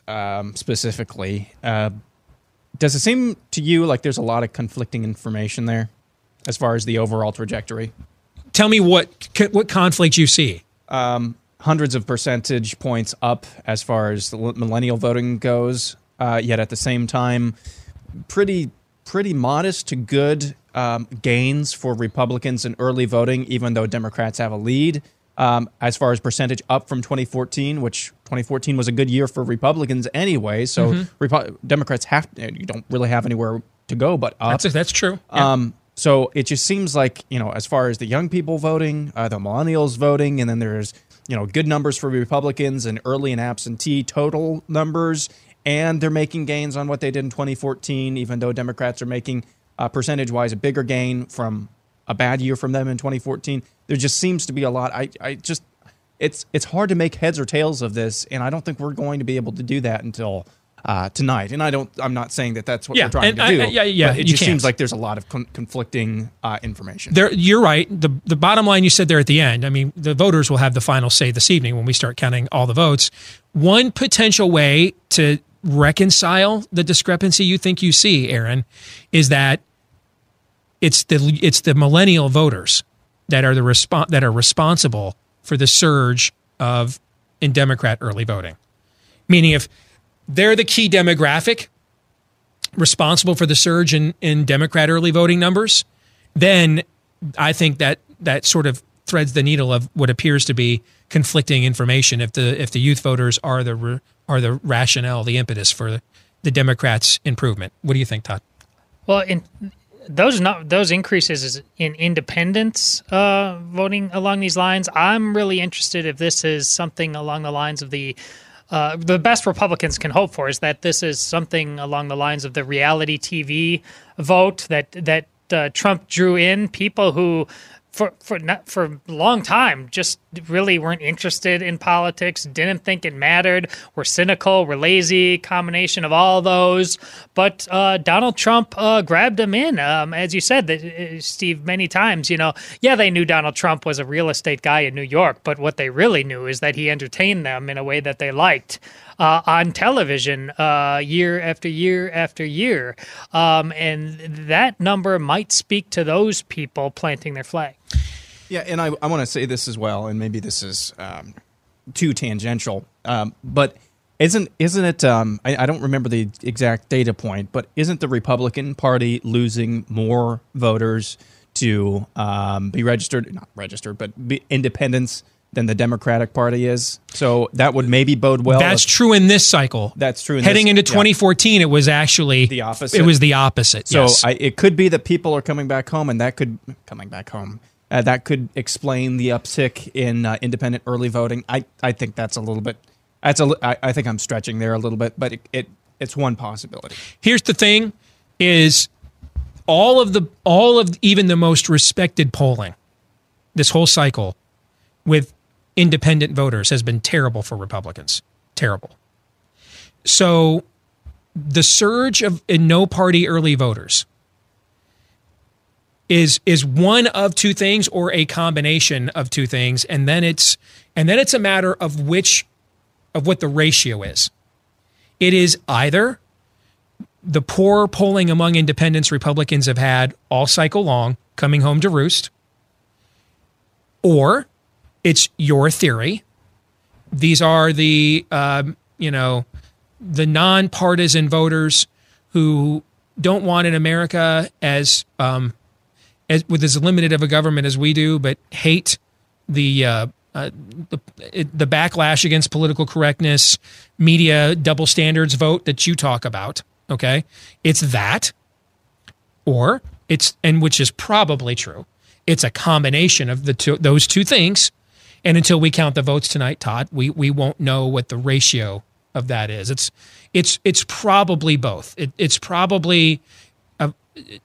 specifically. Does it seem to you like there's a lot of conflicting information there as far as the overall trajectory? Tell me what conflict you see. Hundreds of percentage points up as far as the millennial voting goes, yet at the same time, pretty modest to good gains for Republicans in early voting, even though Democrats have a lead. As far as percentage up from 2014, which 2014 was a good year for Republicans anyway, so Democrats you don't really have anywhere to go but up. That's true. Yeah. So it just seems like, as far as the young people voting, the millennials voting, and then there's, good numbers for Republicans and early and absentee total numbers, and they're making gains on what they did in 2014, even though Democrats are making percentage-wise a bigger gain from a bad year from them in 2014. There just seems to be a lot. It's hard to make heads or tails of this, and I don't think we're going to be able to do that until tonight, and I'm not saying that's what we're trying to do. It just seems like there's a lot of conflicting information. You're right. The bottom line you said there at the end. I mean, the voters will have the final say this evening when we start counting all the votes. One potential way to reconcile the discrepancy you think you see, Aaron, is that it's the millennial voters that are responsible for the surge in Democrat early voting. Meaning if they're the key demographic responsible for the surge in Democrat early voting numbers, then I think that sort of threads the needle of what appears to be conflicting information if the youth voters are the rationale, the impetus for the Democrats' improvement. What do you think, Todd? Well, those increases in independents voting along these lines, I'm really interested if this is something along the lines of the best Republicans can hope for is that this is something along the lines of the reality TV vote that Trump drew in, people who for a long time just really weren't interested in politics, didn't think it mattered, were cynical, were lazy, combination of all those. But Donald Trump grabbed them in. As you said, Steve, many times, they knew Donald Trump was a real estate guy in New York, but what they really knew is that he entertained them in a way that they liked on television year after year after year. And that number might speak to those people planting their flag. Yeah, and I want to say this as well, and maybe this is too tangential, but isn't it? I don't remember the exact data point, but isn't the Republican Party losing more voters to be registered, not registered, but be independents than the Democratic Party is? So that would maybe bode well. That's true in this cycle. That's true. Heading into 2014, It was actually the opposite. It was the opposite. So yes. It could be that people are coming back home, and that could that could explain the uptick in independent early voting. I think that's a little bit. I think I'm stretching there a little bit, but it's one possibility. Here's the thing: is all of even the most respected polling this whole cycle with independent voters has been terrible for Republicans. Terrible. So the surge in no-party early voters is one of two things or a combination of two things, and then it's a matter of what the ratio is. It is either the poor polling among independents Republicans have had all cycle long coming home to roost, or it's your theory. These are the, the nonpartisan voters who don't want an America as with as limited of a government as we do, but hate the backlash against political correctness, media double standards vote that you talk about. Okay, it's that, or it's, and which is probably true. It's a combination of the two, those two things. And until we count the votes tonight, Todd, we won't know what the ratio of that is. It's probably both. It's probably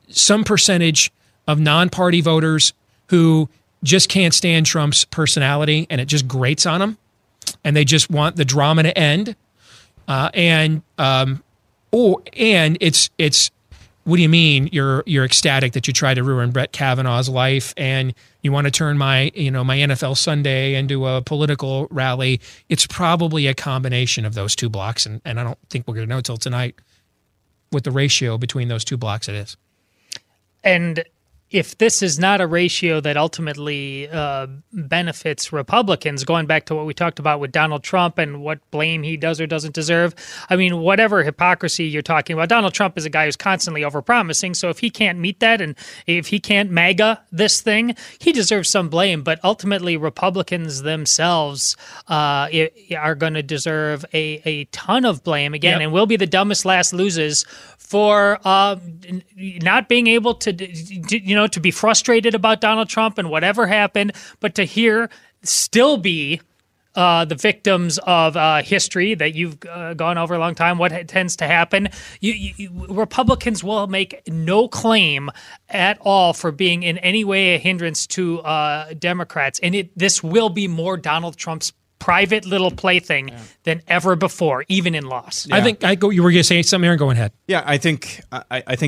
some percentage of non-party voters who just can't stand Trump's personality and it just grates on them, and they just want the drama to end. It's what do you mean you're ecstatic that you tried to ruin Brett Kavanaugh's life and you want to turn my NFL Sunday into a political rally? It's probably a combination of those two blocks, and I don't think we're going to know until tonight what the ratio between those two blocks it is. And if this is not a ratio that ultimately benefits Republicans, going back to what we talked about with Donald Trump and what blame he does or doesn't deserve, I mean, whatever hypocrisy you're talking about, Donald Trump is a guy who's constantly overpromising. So if he can't meet that and if he can't MAGA this thing, he deserves some blame. But ultimately, Republicans themselves are going to deserve a ton of blame again, yep. And will be the dumbest last losers for not being able to be frustrated about Donald Trump and whatever happened, but to here still be the victims of history that you've gone over a long time, what tends to happen. Republicans will make no claim at all for being in any way a hindrance to Democrats. And this will be more Donald Trump's private little plaything than ever before, even in loss. Yeah. I think you were going to say something, Aaron. Go ahead. Yeah, I think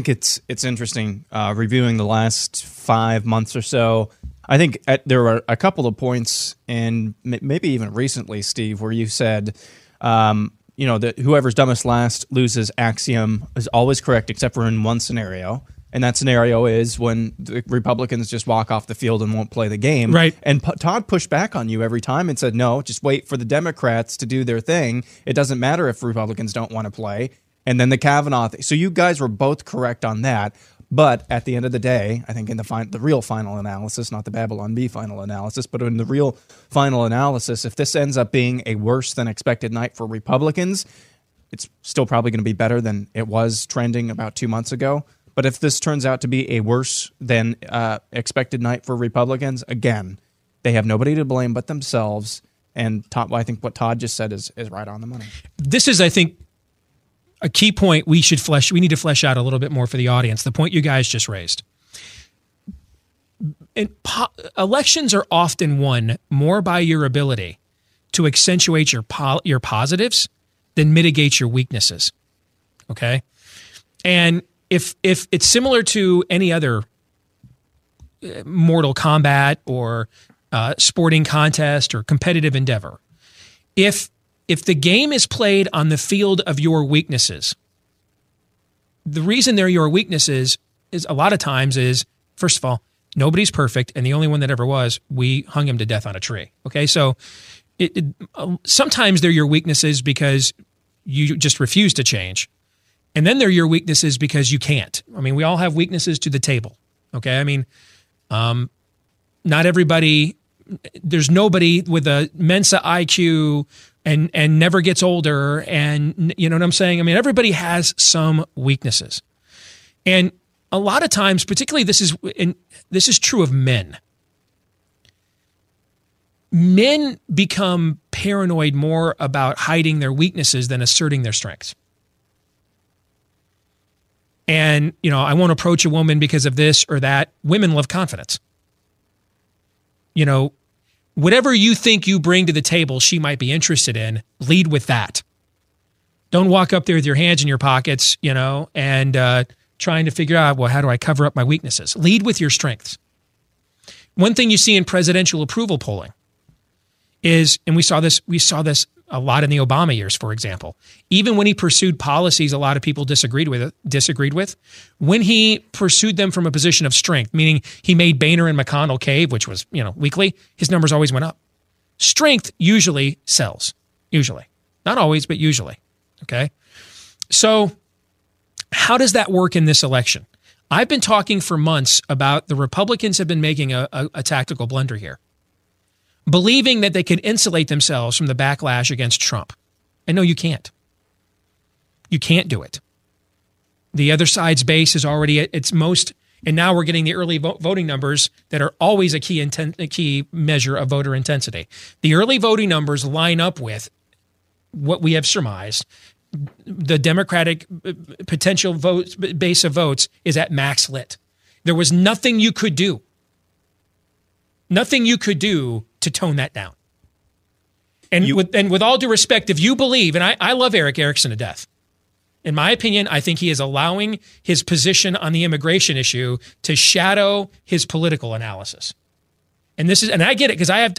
it's interesting reviewing the last 5 months or so. I think there were a couple of points, and maybe even recently, Steve, where you said, that whoever's dumbest last loses axiom is always correct, except for in one scenario. And that scenario is when the Republicans just walk off the field and won't play the game. Right. And Todd pushed back on you every time and said, no, just wait for the Democrats to do their thing. It doesn't matter if Republicans don't want to play. And then the Kavanaugh thing. So you guys were both correct on that. But at the end of the day, I think in the real final analysis, not the Babylon Bee final analysis, but in the real final analysis, if this ends up being a worse than expected night for Republicans, it's still probably going to be better than it was trending about 2 months ago. But if this turns out to be a worse than expected night for Republicans, again, they have nobody to blame but themselves. And I think what Todd just said is right on the money. This is, I think, a key point we need to flesh out a little bit more for the audience, the point you guys just raised. And elections are often won more by your ability to accentuate your positives than mitigate your weaknesses. Okay? And If it's similar to any other Mortal Kombat or sporting contest or competitive endeavor, if the game is played on the field of your weaknesses, the reason they're your weaknesses is a lot of times is, first of all, nobody's perfect, and the only one that ever was, we hung him to death on a tree. Okay, so sometimes they're your weaknesses because you just refuse to change. And then they're your weaknesses because you can't. I mean, we all have weaknesses to the table, okay? I mean, not everybody – there's nobody with a Mensa IQ and never gets older and you know what I'm saying? I mean, everybody has some weaknesses. And a lot of times, particularly this is true of men. Men become paranoid more about hiding their weaknesses than asserting their strengths. And, I won't approach a woman because of this or that. Women love confidence. Whatever you think you bring to the table, she might be interested in. Lead with that. Don't walk up there with your hands in your pockets, and trying to figure out, well, how do I cover up my weaknesses? Lead with your strengths. One thing you see in presidential approval polling is, and we saw this a lot in the Obama years, for example. Even when he pursued policies a lot of people disagreed with, when he pursued them from a position of strength, meaning he made Boehner and McConnell cave, which was, weekly, his numbers always went up. Strength usually sells, usually. Not always, but usually, okay? So how does that work in this election? I've been talking for months about the Republicans have been making a tactical blunder here, believing that they could insulate themselves from the backlash against Trump. And no, you can't. You can't do it. The other side's base is already at its most, and now we're getting the early voting numbers that are always a key measure of voter intensity. The early voting numbers line up with what we have surmised. The Democratic potential base of votes is at max lit. There was nothing you could do. Nothing you could do to tone that down. And with all due respect, if you believe, and I love Eric Erickson to death. In my opinion, I think he is allowing his position on the immigration issue to shadow his political analysis. And this is, and I get it because I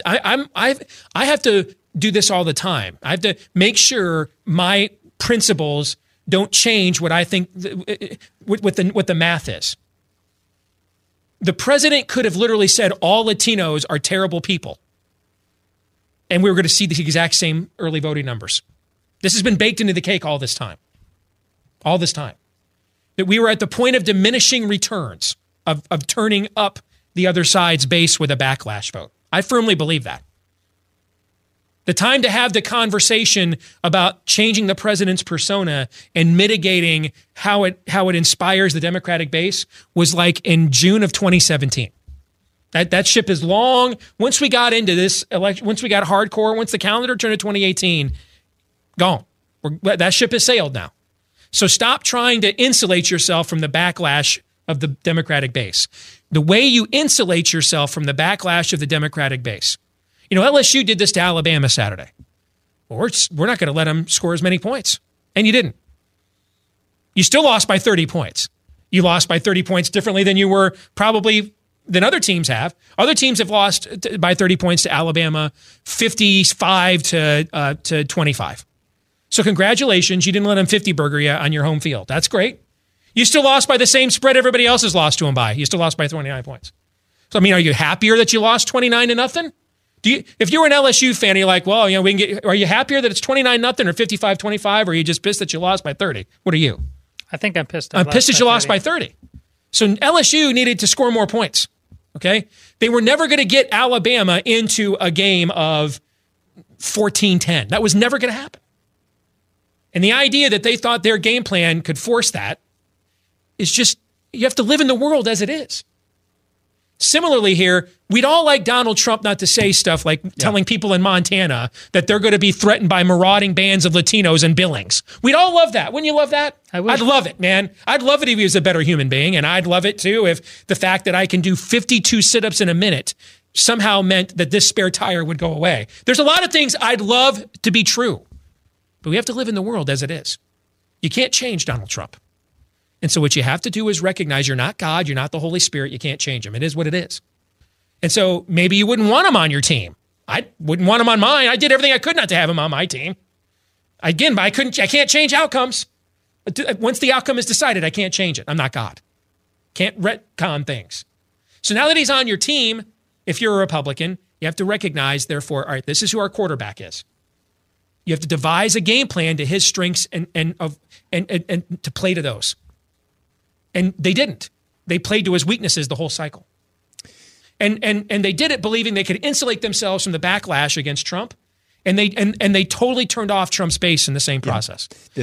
have to do this all the time. I have to make sure my principles don't change what I think what the math is. The president could have literally said all Latinos are terrible people, and we were going to see the exact same early voting numbers. This has been baked into the cake all this time. All this time. That we were at the point of diminishing returns, of turning up the other side's base with a backlash vote. I firmly believe that. The time to have the conversation about changing the president's persona and mitigating how it inspires the Democratic base was like in June of 2017. That ship is long. Once we got into this election, once we got hardcore, once the calendar turned to 2018, gone. That ship has sailed now. So stop trying to insulate yourself from the backlash of the Democratic base. The way you insulate yourself from the backlash of the Democratic base. LSU did this to Alabama Saturday. Well, we're not going to let them score as many points. And you didn't. You still lost by 30 points. You lost by 30 points differently than you were probably than other teams have. Other teams have lost by 30 points to Alabama, 55 to 25. So congratulations, you didn't let them 50-burger you on your home field. That's great. You still lost by the same spread everybody else has lost to them by. You still lost by 29 points. So, are you happier that you lost 29-0? If you're an LSU fan, you're like, well, we can get, are you happier that it's 29-0 or 55-25, or are you just pissed that you lost by 30? What are you? I think I'm pissed. I'm pissed that you lost by 30. So LSU needed to score more points, okay? They were never going to get Alabama into a game of 14-10. That was never going to happen. And the idea that they thought their game plan could force that is just, you have to live in the world as it is. Similarly here, we'd all like Donald Trump not to say stuff like telling people in Montana that they're going to be threatened by marauding bands of Latinos in Billings. We'd all love that. Wouldn't you love that? I'd love it, man. I'd love it if he was a better human being, and I'd love it, too, if the fact that I can do 52 sit-ups in a minute somehow meant that this spare tire would go away. There's a lot of things I'd love to be true, but we have to live in the world as it is. You can't change Donald Trump. And so what you have to do is recognize you're not God, you're not the Holy Spirit, you can't change him. It is what it is. And so maybe you wouldn't want him on your team. I wouldn't want him on mine. I did everything I could not to have him on my team. Again, but I can't change outcomes. Once the outcome is decided, I can't change it. I'm not God. Can't retcon things. So now that he's on your team, if you're a Republican, you have to recognize, therefore, all right, this is who our quarterback is. You have to devise a game plan to his strengths and to play to those. And they didn't. They played to his weaknesses the whole cycle. And they did it believing they could insulate themselves from the backlash against Trump. And they totally turned off Trump's base in the same process. Yeah.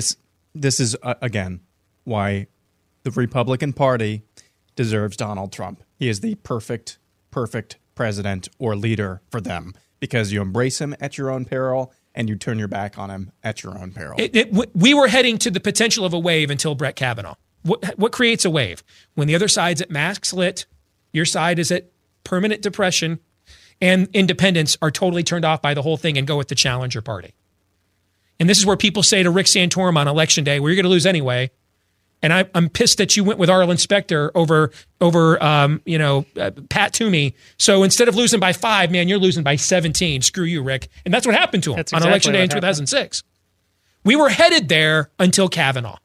This is, again, why the Republican Party deserves Donald Trump. He is the perfect president or leader for them because you embrace him at your own peril and you turn your back on him at your own peril. We were heading to the potential of a wave until Brett Kavanaugh. What creates a wave? When the other side's at max lit, your side is at permanent depression, and independents are totally turned off by the whole thing and go with the challenger party. And this is where people say to Rick Santorum on election day, well, you're going to lose anyway. And I'm pissed that you went with Arlen Specter over Pat Toomey. So instead of losing by 5, man, you're losing by 17. Screw you, Rick. And that's what happened to him on election day in 2006. We were headed there until Kavanaugh.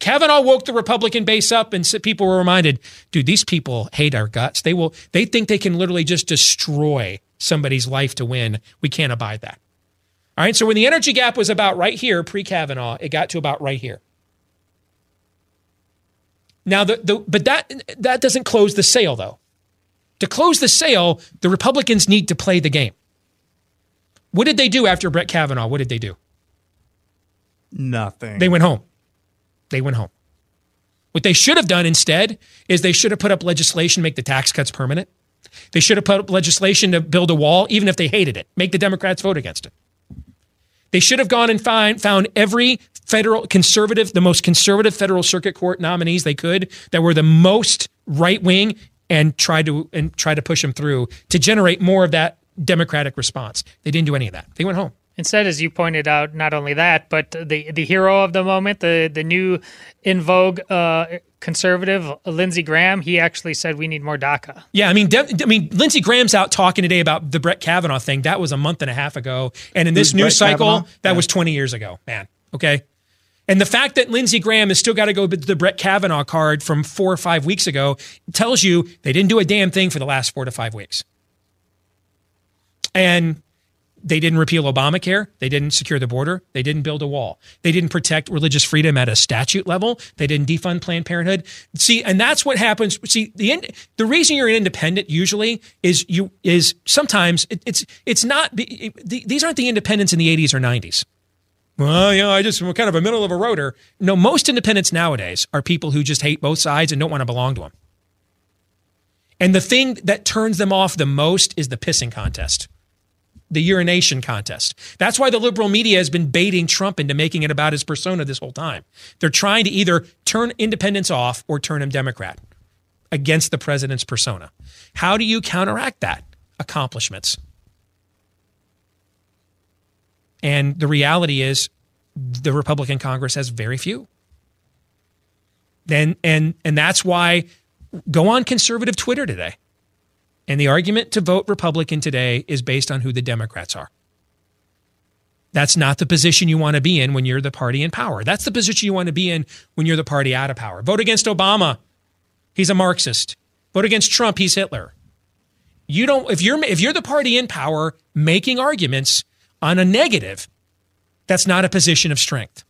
Kavanaugh woke the Republican base up, and people were reminded, dude, these people hate our guts. They think they can literally just destroy somebody's life to win. We can't abide that. All right, so when the energy gap was about right here, pre-Kavanaugh, it got to about right here. Now, but that doesn't close the sale, though. To close the sale, the Republicans need to play the game. What did they do after Brett Kavanaugh? What did they do? Nothing. They went home. What they should have done instead is they should have put up legislation to make the tax cuts permanent. They should have put up legislation to build a wall, even if they hated it, make the Democrats vote against it. They should have gone and found every the most conservative federal circuit court nominees they could that were the most right-wing and try to push them through to generate more of that Democratic response. They didn't do any of that. They went home. Instead, as you pointed out, not only that, but the hero of the moment, the new in vogue conservative, Lindsey Graham, he actually said we need more DACA. Yeah, I mean, Lindsey Graham's out talking today about the Brett Kavanaugh thing. That was a month and a half ago. And in this news cycle, that was 20 years ago, man. Okay? And the fact that Lindsey Graham has still got to go with the Brett Kavanaugh card from 4 or 5 weeks ago tells you they didn't do a damn thing for the last 4 to 5 weeks. And they didn't repeal Obamacare. They didn't secure the border. They didn't build a wall. They didn't protect religious freedom at a statute level. They didn't defund Planned Parenthood. See, and that's what happens. See, the reason you're an independent usually is sometimes it's not. These aren't the independents in the 80s or 90s. Well, you know, we're kind of a middle of a roader. No, most independents nowadays are people who just hate both sides and don't want to belong to them. And the thing that turns them off the most is the pissing contest. The urination contest. That's why the liberal media has been baiting Trump into making it about his persona this whole time. They're trying to either turn independents off or turn him Democrat against the president's persona. How do you counteract that? Accomplishments. And the reality is the Republican Congress has very few. And that's why go on conservative Twitter today. And the argument to vote Republican today is based on who the Democrats are. That's not the position you want to be in when you're the party in power. That's the position you want to be in when you're the party out of power. Vote against Obama. He's a Marxist. Vote against Trump. He's Hitler. You don't. If you're the party in power making arguments on a negative, that's not a position of strength.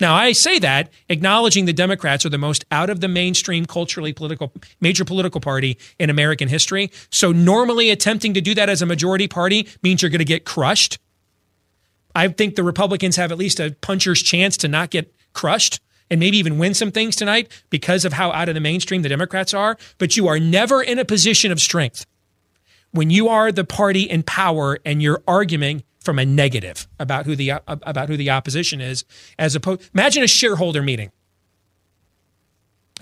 Now, I say that acknowledging the Democrats are the most out of the mainstream culturally political, major political party in American history. So normally attempting to do that as a majority party means you're going to get crushed. I think the Republicans have at least a puncher's chance to not get crushed and maybe even win some things tonight because of how out of the mainstream the Democrats are. But you are never in a position of strength when you are the party in power and you're arguing from a negative about who the opposition is, as opposed. Imagine a shareholder meeting,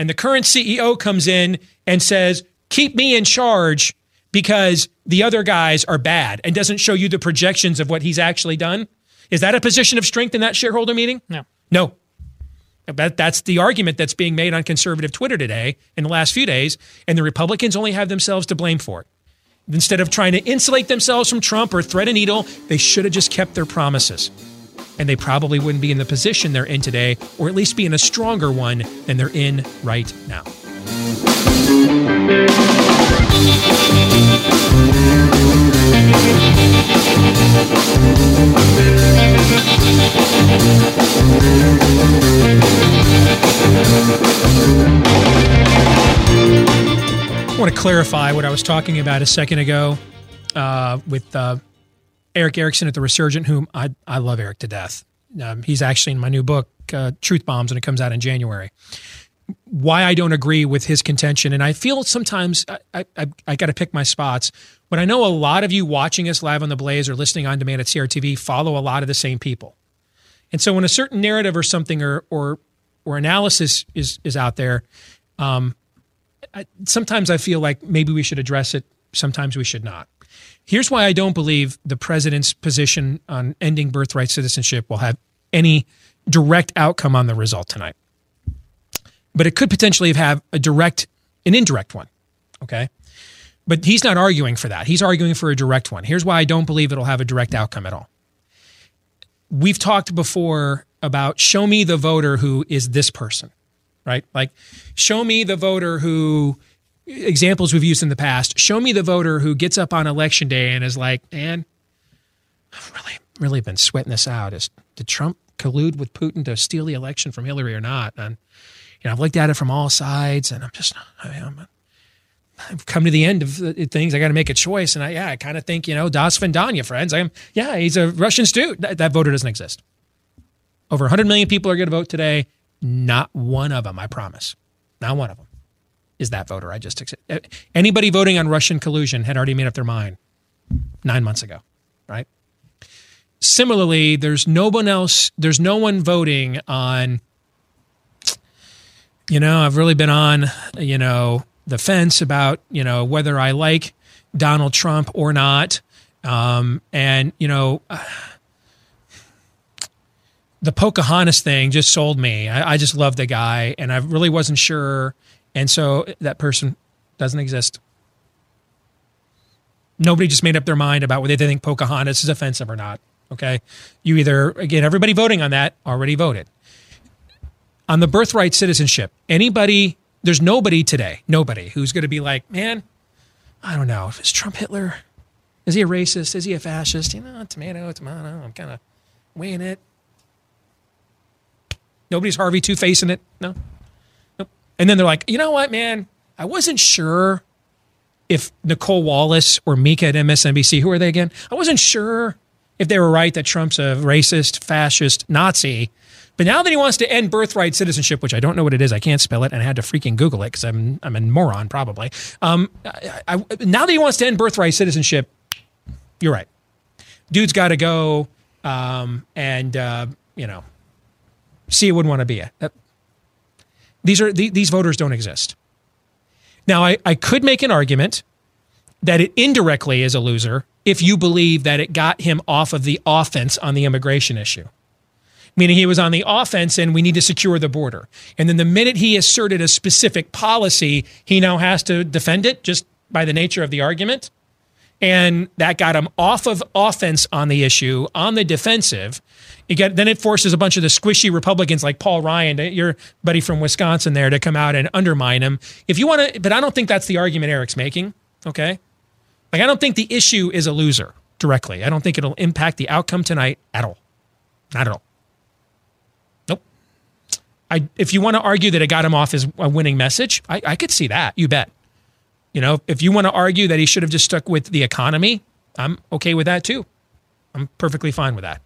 and the current CEO comes in and says, "Keep me in charge because the other guys are bad," and doesn't show you the projections of what he's actually done. Is that a position of strength in that shareholder meeting? No. That's the argument that's being made on conservative Twitter today in the last few days, and the Republicans only have themselves to blame for it. Instead of trying to insulate themselves from Trump or thread a needle, they should have just kept their promises. And they probably wouldn't be in the position they're in today, or at least be in a stronger one than they're in right now. I want to clarify what I was talking about a second ago with Eric Erickson at The Resurgent, whom I love Eric to death. He's actually in my new book, Truth Bombs, and it comes out in January. Why I don't agree with his contention, and I feel sometimes I got to pick my spots. But I know a lot of you watching us live on The Blaze or listening on demand at CRTV follow a lot of the same people. And so when a certain narrative or something or analysis is out there, sometimes I feel like maybe we should address it. Sometimes we should not. Here's why I don't believe the president's position on ending birthright citizenship will have any direct outcome on the result tonight. but it could potentially have a direct, an indirect one, okay? But he's not arguing for that. He's arguing for a direct one. Here's why I don't believe it'll have a direct outcome at all. We've talked before about show me the voter who is this person, right? Like, show me the voter who, examples we've used in the past, show me the voter who gets up on election day and is like, man, I've really been sweating this out. Did Trump collude with Putin to steal the election from Hillary or not? And, you know, I've looked at it from all sides, and I've come to the end of things. I got to make a choice. And I kind of think, you know, das Vendanya, friends. He's a Russian stew. That voter doesn't exist. Over 100 million people are going to vote today. Not one of them, I promise. Not one of them is that voter. Anybody voting on Russian collusion had already made up their mind 9 months ago, right? Similarly, there's no one voting on, you know, I've really been on, you know, the fence about, you know, whether I like Donald Trump or not. And, you know, the Pocahontas thing just sold me. I just love the guy, and I really wasn't sure. And so that person doesn't exist. Nobody just made up their mind about whether they think Pocahontas is offensive or not, okay? You either, again, everybody voting on that already voted. On the birthright citizenship, there's nobody today, who's going to be like, man, I don't know, is Trump Hitler? Is he a racist? Is he a fascist? You know, tomato, I'm kind of weighing it. Nobody's Harvey Two-Facing it, no? Nope. And then they're like, you know what, man, I wasn't sure if Nicole Wallace or Mika at MSNBC, who are they again? I wasn't sure if they were right that Trump's a racist, fascist, Nazi. But now that he wants to end birthright citizenship, which I don't know what it is, I can't spell it, and I had to freaking Google it because I'm a moron probably. Now that he wants to end birthright citizenship, you're right. Dude's got to go you know, see, it wouldn't want to be it. These voters don't exist. Now, I could make an argument that it indirectly is a loser if you believe that it got him off of the offense on the immigration issue, meaning he was on the offense and we need to secure the border. And then the minute he asserted a specific policy, he now has to defend it just by the nature of the argument. And that got him off of offense on the issue, on the defensive. Then it forces a bunch of the squishy Republicans like Paul Ryan, your buddy from Wisconsin there, to come out and undermine him. If you want to, but I don't think that's the argument Eric's making, okay? Like, I don't think the issue is a loser directly. I don't think it'll impact the outcome tonight at all. Not at all. Nope. If you want to argue that it got him off his winning message, I could see that, you bet. You know, if you want to argue that he should have just stuck with the economy, I'm okay with that too. I'm perfectly fine with that.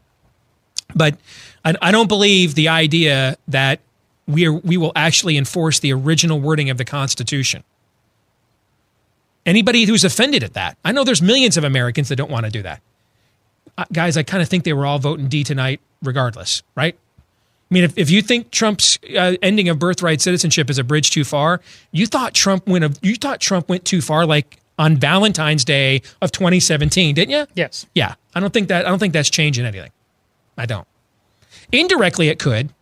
But I don't believe the idea that we will actually enforce the original wording of the Constitution. Anybody who's offended at that, I know there's millions of Americans that don't want to do that. Guys, I kind of think they were all voting D tonight regardless, right? I mean, if you think Trump's ending of birthright citizenship is a bridge too far, you thought Trump went too far, like on Valentine's Day of 2017, didn't you? Yes. Yeah. I don't think that's changing anything. I don't. Indirectly, it could,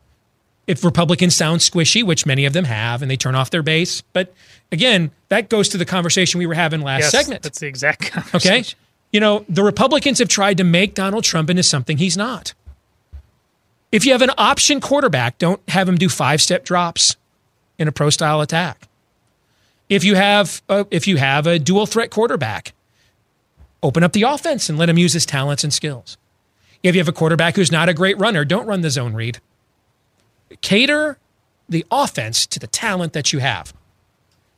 if Republicans sound squishy, which many of them have, and they turn off their base. But again, that goes to the conversation we were having last segment. That's the exact conversation. Okay. You know, the Republicans have tried to make Donald Trump into something he's not. If you have an option quarterback, don't have him do five-step drops in a pro-style attack. If you have a dual-threat quarterback, open up the offense and let him use his talents and skills. If you have a quarterback who's not a great runner, don't run the zone read. Cater the offense to the talent that you have.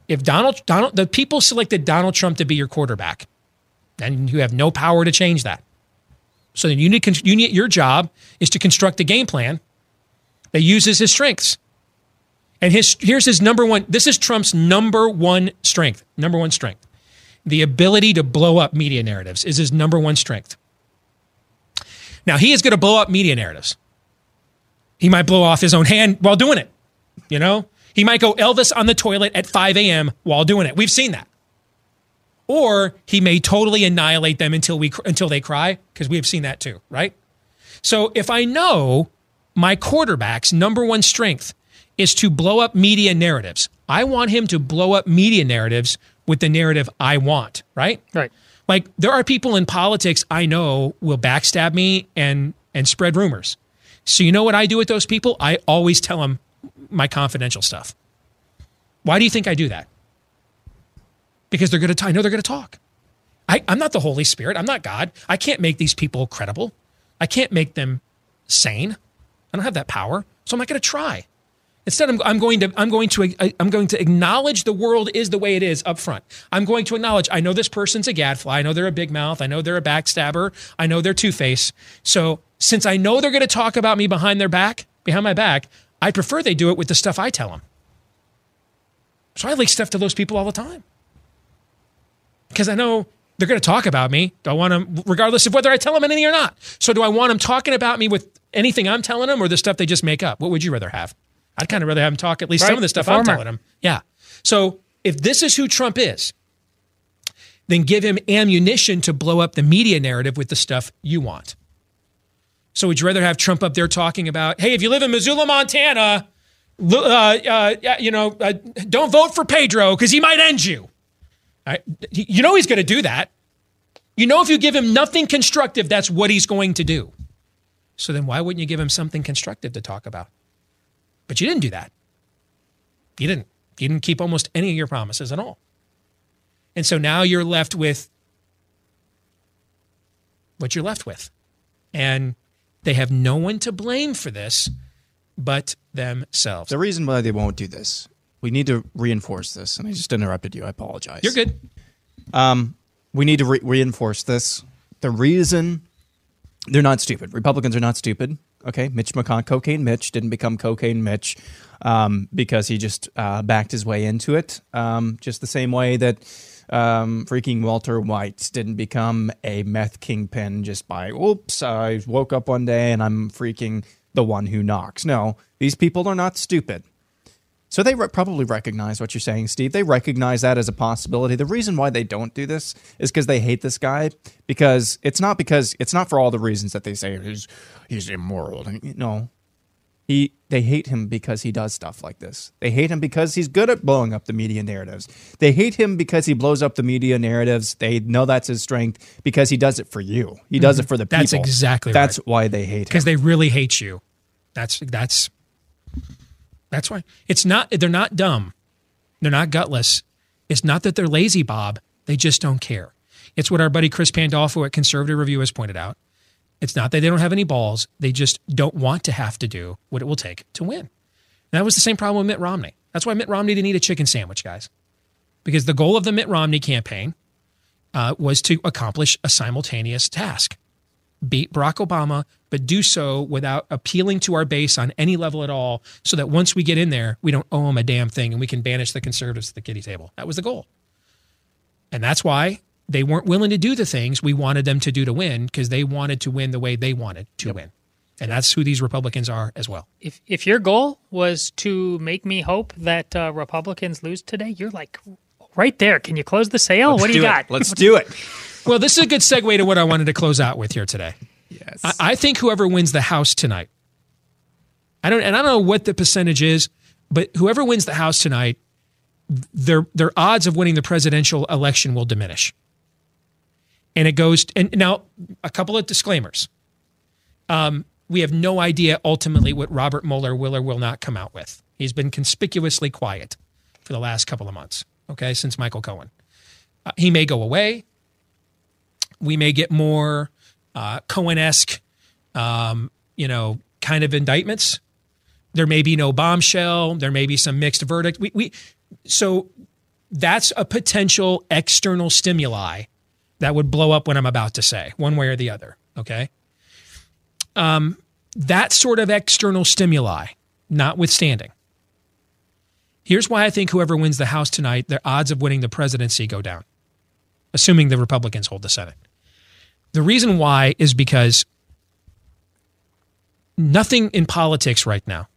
If the people selected Donald Trump to be your quarterback, then you have no power to change that. So then your job is to construct a game plan that uses his strengths. And here's his this is Trump's number one strength. The ability to blow up media narratives is his number one strength. Now, he is going to blow up media narratives. He might blow off his own hand while doing it. You know, he might go Elvis on the toilet at 5 a.m. while doing it. We've seen that. Or he may totally annihilate them until they cry, because we have seen that too, right? So if I know my quarterback's number one strength is to blow up media narratives. I want him to blow up media narratives with the narrative I want, right? Right. Like, there are people in politics I know will backstab me and spread rumors. So you know what I do with those people? I always tell them my confidential stuff. Why do you think I do that? Because they're going to, I know they're going to talk. I'm not the Holy Spirit. I'm not God. I can't make these people credible. I can't make them sane. I don't have that power. So I'm not going to try. Instead, I'm going to acknowledge the world is the way it is up front. I'm going to acknowledge, I know this person's a gadfly. I know they're a big mouth. I know they're a backstabber. I know they're two-faced. So since I know they're going to talk about me behind my back, I prefer they do it with the stuff I tell them. So I leak stuff to those people all the time. Because I know they're going to talk about me. Do I want them, regardless of whether I tell them anything or not? So do I want them talking about me with anything I'm telling them or the stuff they just make up? What would you rather have? I'd kind of rather have them talk at least some of the stuff I'm telling them. Yeah. So if this is who Trump is, then give him ammunition to blow up the media narrative with the stuff you want. So would you rather have Trump up there talking about, hey, if you live in Missoula, Montana, don't vote for Pedro because he might end you. Right. You know he's going to do that. You know if you give him nothing constructive, that's what he's going to do. So then why wouldn't you give him something constructive to talk about? But you didn't do that. You didn't keep almost any of your promises at all. And so now you're left with what you're left with. And they have no one to blame for this but themselves. The reason why they won't do this. We need to reinforce this. And I just interrupted you. I apologize. You're good. We need to reinforce this. The reason they're not stupid. Republicans are not stupid. Okay. Mitch McConnell, Cocaine Mitch, didn't become Cocaine Mitch because he just backed his way into it. Just the same way that freaking Walter White didn't become a meth kingpin just by, oops, I woke up one day and I'm freaking the one who knocks. No, these people are not stupid. So they probably recognize what you're saying, Steve. They recognize that as a possibility. The reason why they don't do this is because they hate this guy, because it's not for all the reasons that they say he's immoral. No. They hate him because he does stuff like this. They hate him because he's good at blowing up the media narratives. They hate him because he blows up the media narratives. They know that's his strength because he does it for you. He does it for the people. That's exactly right. That's why they hate him. Because they really hate you. That's why. It's not, they're not dumb. They're not gutless. It's not that they're lazy, Bob. They just don't care. It's what our buddy Chris Pandolfo at Conservative Review has pointed out. It's not that they don't have any balls. They just don't want to have to do what it will take to win. And that was the same problem with Mitt Romney. That's why Mitt Romney didn't eat a chicken sandwich, guys. Because the goal of the Mitt Romney campaign was to accomplish a simultaneous task. Beat Barack Obama, but do so without appealing to our base on any level at all, so that once we get in there, we don't owe them a damn thing and we can banish the conservatives to the kiddie table. That was the goal. And that's why they weren't willing to do the things we wanted them to do to win, because they wanted to win the way they wanted to win. And that's who these Republicans are as well. If your goal was to make me hope that Republicans lose today, you're like right there. Can you close the sale? What do you got? Let's do it. Well, this is a good segue to what I wanted to close out with here today. Yes. I think whoever wins the House tonight, I don't know what the percentage is, but whoever wins the House tonight, their odds of winning the presidential election will diminish. And it goes, and now a couple of disclaimers. We have no idea ultimately what Robert Mueller will or will not come out with. He's been conspicuously quiet for the last couple of months, okay, since Michael Cohen. He may go away. We may get more Cohen-esque, kind of indictments. There may be no bombshell. There may be some mixed verdict. So that's a potential external stimuli that would blow up what I'm about to say, one way or the other, okay? That sort of external stimuli, notwithstanding. Here's why I think whoever wins the House tonight, their odds of winning the presidency go down, assuming the Republicans hold the Senate. The reason why is because nothing in politics right now,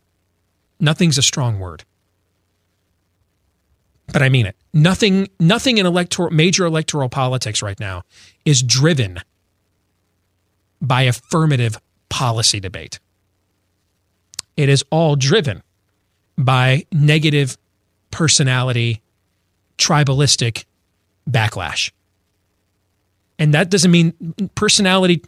nothing's a strong word, but I mean it. Nothing in major electoral politics right now is driven by affirmative policy debate. It is all driven by negative personality, tribalistic backlash. And that doesn't mean personality,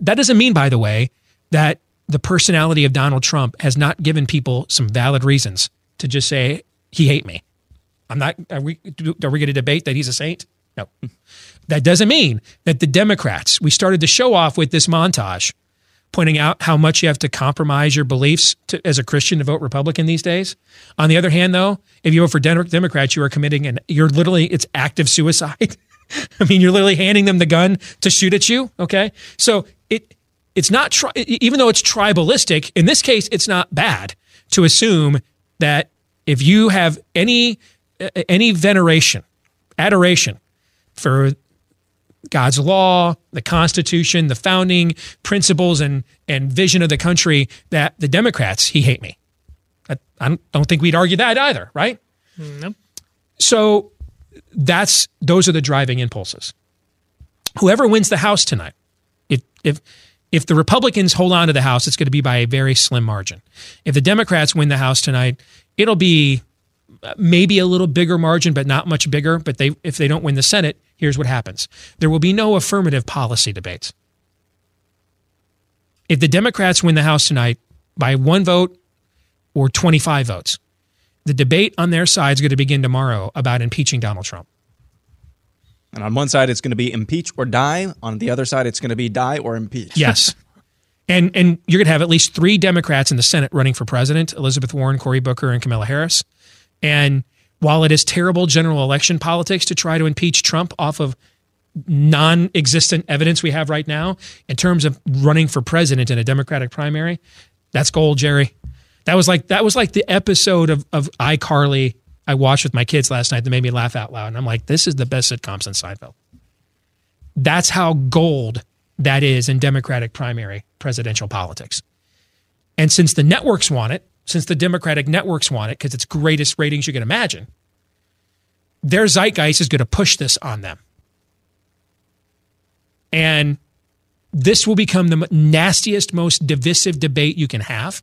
that doesn't mean, by the way, that the personality of Donald Trump has not given people some valid reasons to just say, he hate me. I'm not, are we going to debate that he's a saint? No. That doesn't mean that the Democrats, we started the show off with this montage pointing out how much you have to compromise your beliefs to, as a Christian, to vote Republican these days. On the other hand, though, if you vote for Democrats, you are committing, and you're literally, it's active suicide. I mean, you're literally handing them the gun to shoot at you, okay? So it's not, even though it's tribalistic, in this case, it's not bad to assume that if you have any veneration, adoration for God's law, the Constitution, the founding principles and vision of the country, that the Democrats, he hate me. I don't think we'd argue that either, right? No. So those are the driving impulses. Whoever wins the House tonight, if the Republicans hold on to the House, it's going to be by a very slim margin. If the Democrats win the House tonight, it'll be maybe a little bigger margin, but not much bigger. But if they don't win the Senate, here's what happens. There will be no affirmative policy debates. If the Democrats win the House tonight by one vote or 25 votes, the debate on their side is going to begin tomorrow about impeaching Donald Trump. And on one side, it's going to be impeach or die. On the other side, it's going to be die or impeach. Yes. And you're going to have at least three Democrats in the Senate running for president, Elizabeth Warren, Cory Booker, and Kamala Harris. And while it is terrible general election politics to try to impeach Trump off of non-existent evidence we have right now, in terms of running for president in a Democratic primary, that's gold, Jerry. That was like the episode of iCarly I watched with my kids last night that made me laugh out loud. And I'm like, this is the best sitcom since Seinfeld. That's how gold that is in Democratic primary presidential politics. And since the networks want it, since the Democratic networks want it, because it's greatest ratings you can imagine, their zeitgeist is going to push this on them. And this will become the nastiest, most divisive debate you can have.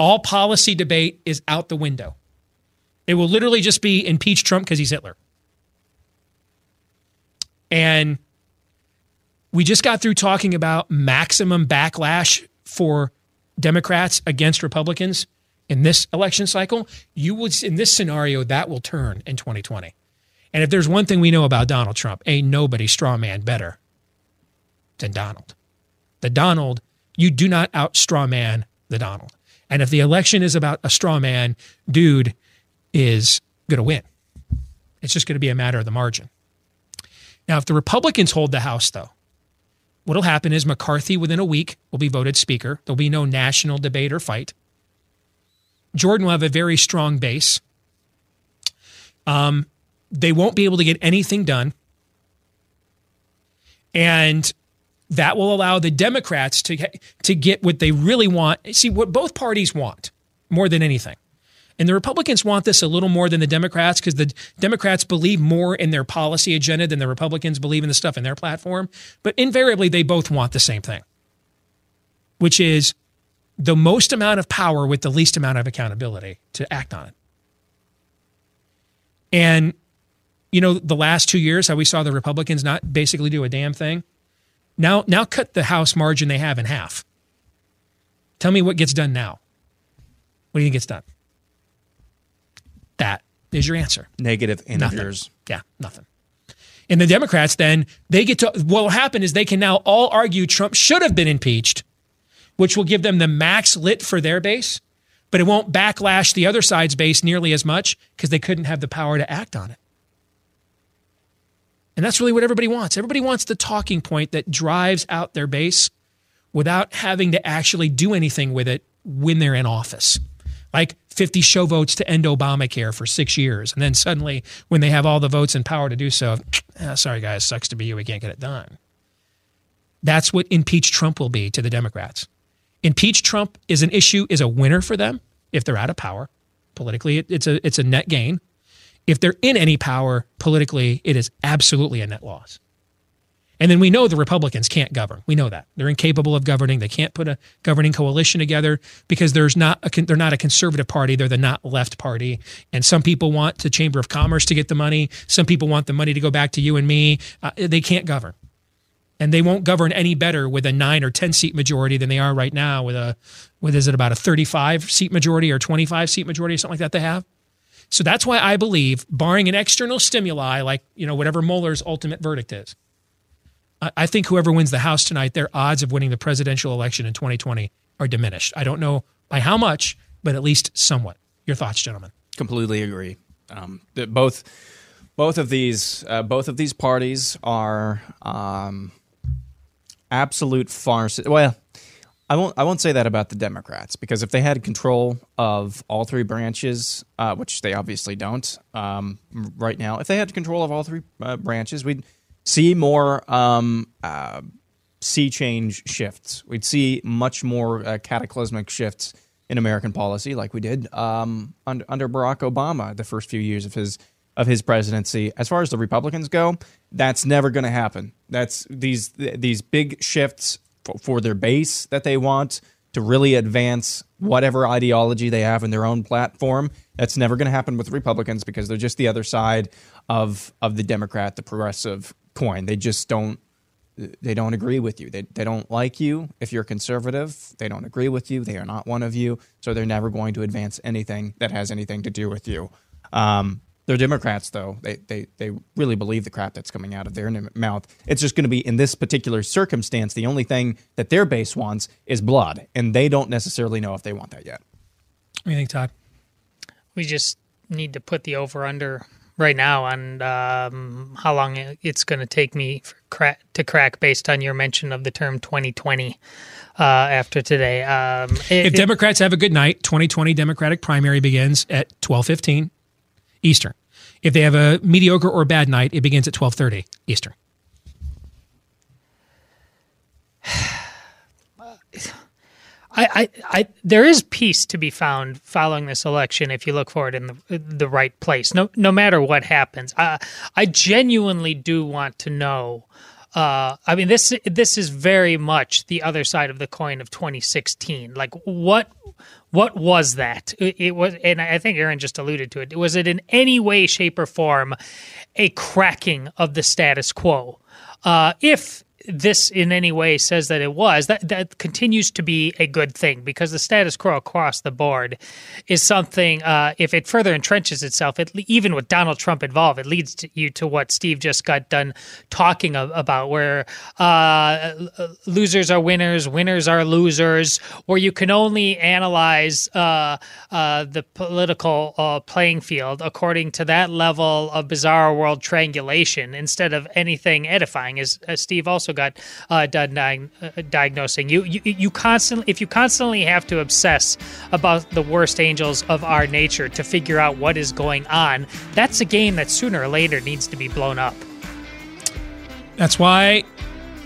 All policy debate is out the window. It will literally just be impeach Trump because he's Hitler. And we just got through talking about maximum backlash for Democrats against Republicans in this election cycle. You would, in this scenario, that will turn in 2020. And if there's one thing we know about Donald Trump, ain't nobody straw man better than Donald. The Donald, you do not out straw man the Donald. And if the election is about a straw man, dude is going to win. It's just going to be a matter of the margin. Now, if the Republicans hold the House, though, what'll happen is McCarthy, within a week, will be voted Speaker. There'll be no national debate or fight. Jordan will have a very strong base. They won't be able to get anything done. And that will allow the Democrats to get what they really want. See, what both parties want more than anything. And the Republicans want this a little more than the Democrats, because the Democrats believe more in their policy agenda than the Republicans believe in the stuff in their platform. But invariably, they both want the same thing, which is the most amount of power with the least amount of accountability to act on it. And, you know, the last 2 years, how we saw the Republicans not basically do a damn thing. Now cut the House margin they have in half. Tell me what gets done now. What do you think gets done? That is your answer. Negative integers. Nothing. Yeah, nothing. And the Democrats then, they get to, what will happen is they can now all argue Trump should have been impeached, which will give them the max lit for their base, but it won't backlash the other side's base nearly as much because they couldn't have the power to act on it. And that's really what everybody wants. Everybody wants the talking point that drives out their base without having to actually do anything with it when they're in office. Like 50 show votes to end Obamacare for 6 years. And then suddenly, when they have all the votes and power to do so, sorry, guys, sucks to be you. We can't get it done. That's what impeach Trump will be to the Democrats. Impeach Trump is an issue, is a winner for them if they're out of power. Politically, it's a net gain. If they're in any power politically, it is absolutely a net loss. And then we know the Republicans can't govern. We know that. They're incapable of governing. They can't put a governing coalition together because they're not a conservative party. They're the not left party. And some people want the Chamber of Commerce to get the money. Some people want the money to go back to you and me. They can't govern. And they won't govern any better with a 9 or 10-seat majority than they are right now with a, is it about a 35-seat majority or 25-seat majority or something like that they have? So that's why I believe, barring an external stimuli, like, you know, whatever Mueller's ultimate verdict is, I think whoever wins the House tonight, their odds of winning the presidential election in 2020 are diminished. I don't know by how much, but at least somewhat. Your thoughts, gentlemen? Completely agree. Both of these parties are absolute farces. Well, I won't say that about the Democrats, because if they had control of all three branches, which they obviously don't right now, if they had control of all three branches, we'd see more sea change shifts. We'd see much more cataclysmic shifts in American policy, like we did under Barack Obama the first few years of his presidency. As far as the Republicans go, that's never going to happen. That's these big shifts for their base that they want to really advance whatever ideology they have in their own platform. That's never going to happen with Republicans because they're just the other side of the Democrat, the progressive coin. They just don't agree with you. They don't like you. If you're conservative, they don't agree with you. They are not one of you. So they're never going to advance anything that has anything to do with you. They're Democrats, though. They really believe the crap that's coming out of their mouth. It's just going to be, in this particular circumstance, the only thing that their base wants is blood, and they don't necessarily know if they want that yet. What do you think, Todd? We just need to put the over-under right now on how long it's going to take me to crack based on your mention of the term 2020 after today. If Democrats have a good night, 2020 Democratic primary begins at 12:15 Eastern. If they have a mediocre or bad night, it begins at 12:30 Eastern. There is peace to be found following this election if you look for it in the right place. No matter what happens, I genuinely do want to know. I mean, this is very much the other side of the coin of 2016. Like, what was that? It was, and I think Aaron just alluded to it. Was it in any way, shape, or form a cracking of the status quo? If this in any way says that it was, that continues to be a good thing, because the status quo across the board is something, if it further entrenches itself, even with Donald Trump involved, it leads you to what Steve just got done talking about, where losers are winners, winners are losers, where you can only analyze the political playing field according to that level of bizarre world triangulation instead of anything edifying, as Steve also got done diagnosing. You constantly, if you constantly have to obsess about the worst angels of our nature to figure out what is going on, that's a game that sooner or later needs to be blown up. That's why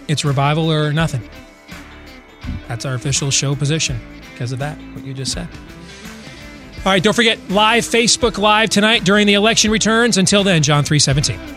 it's revival or nothing. That's our official show position because of that, what you just said. All right, don't forget, live Facebook Live tonight during the election returns. Until then, John 3:17.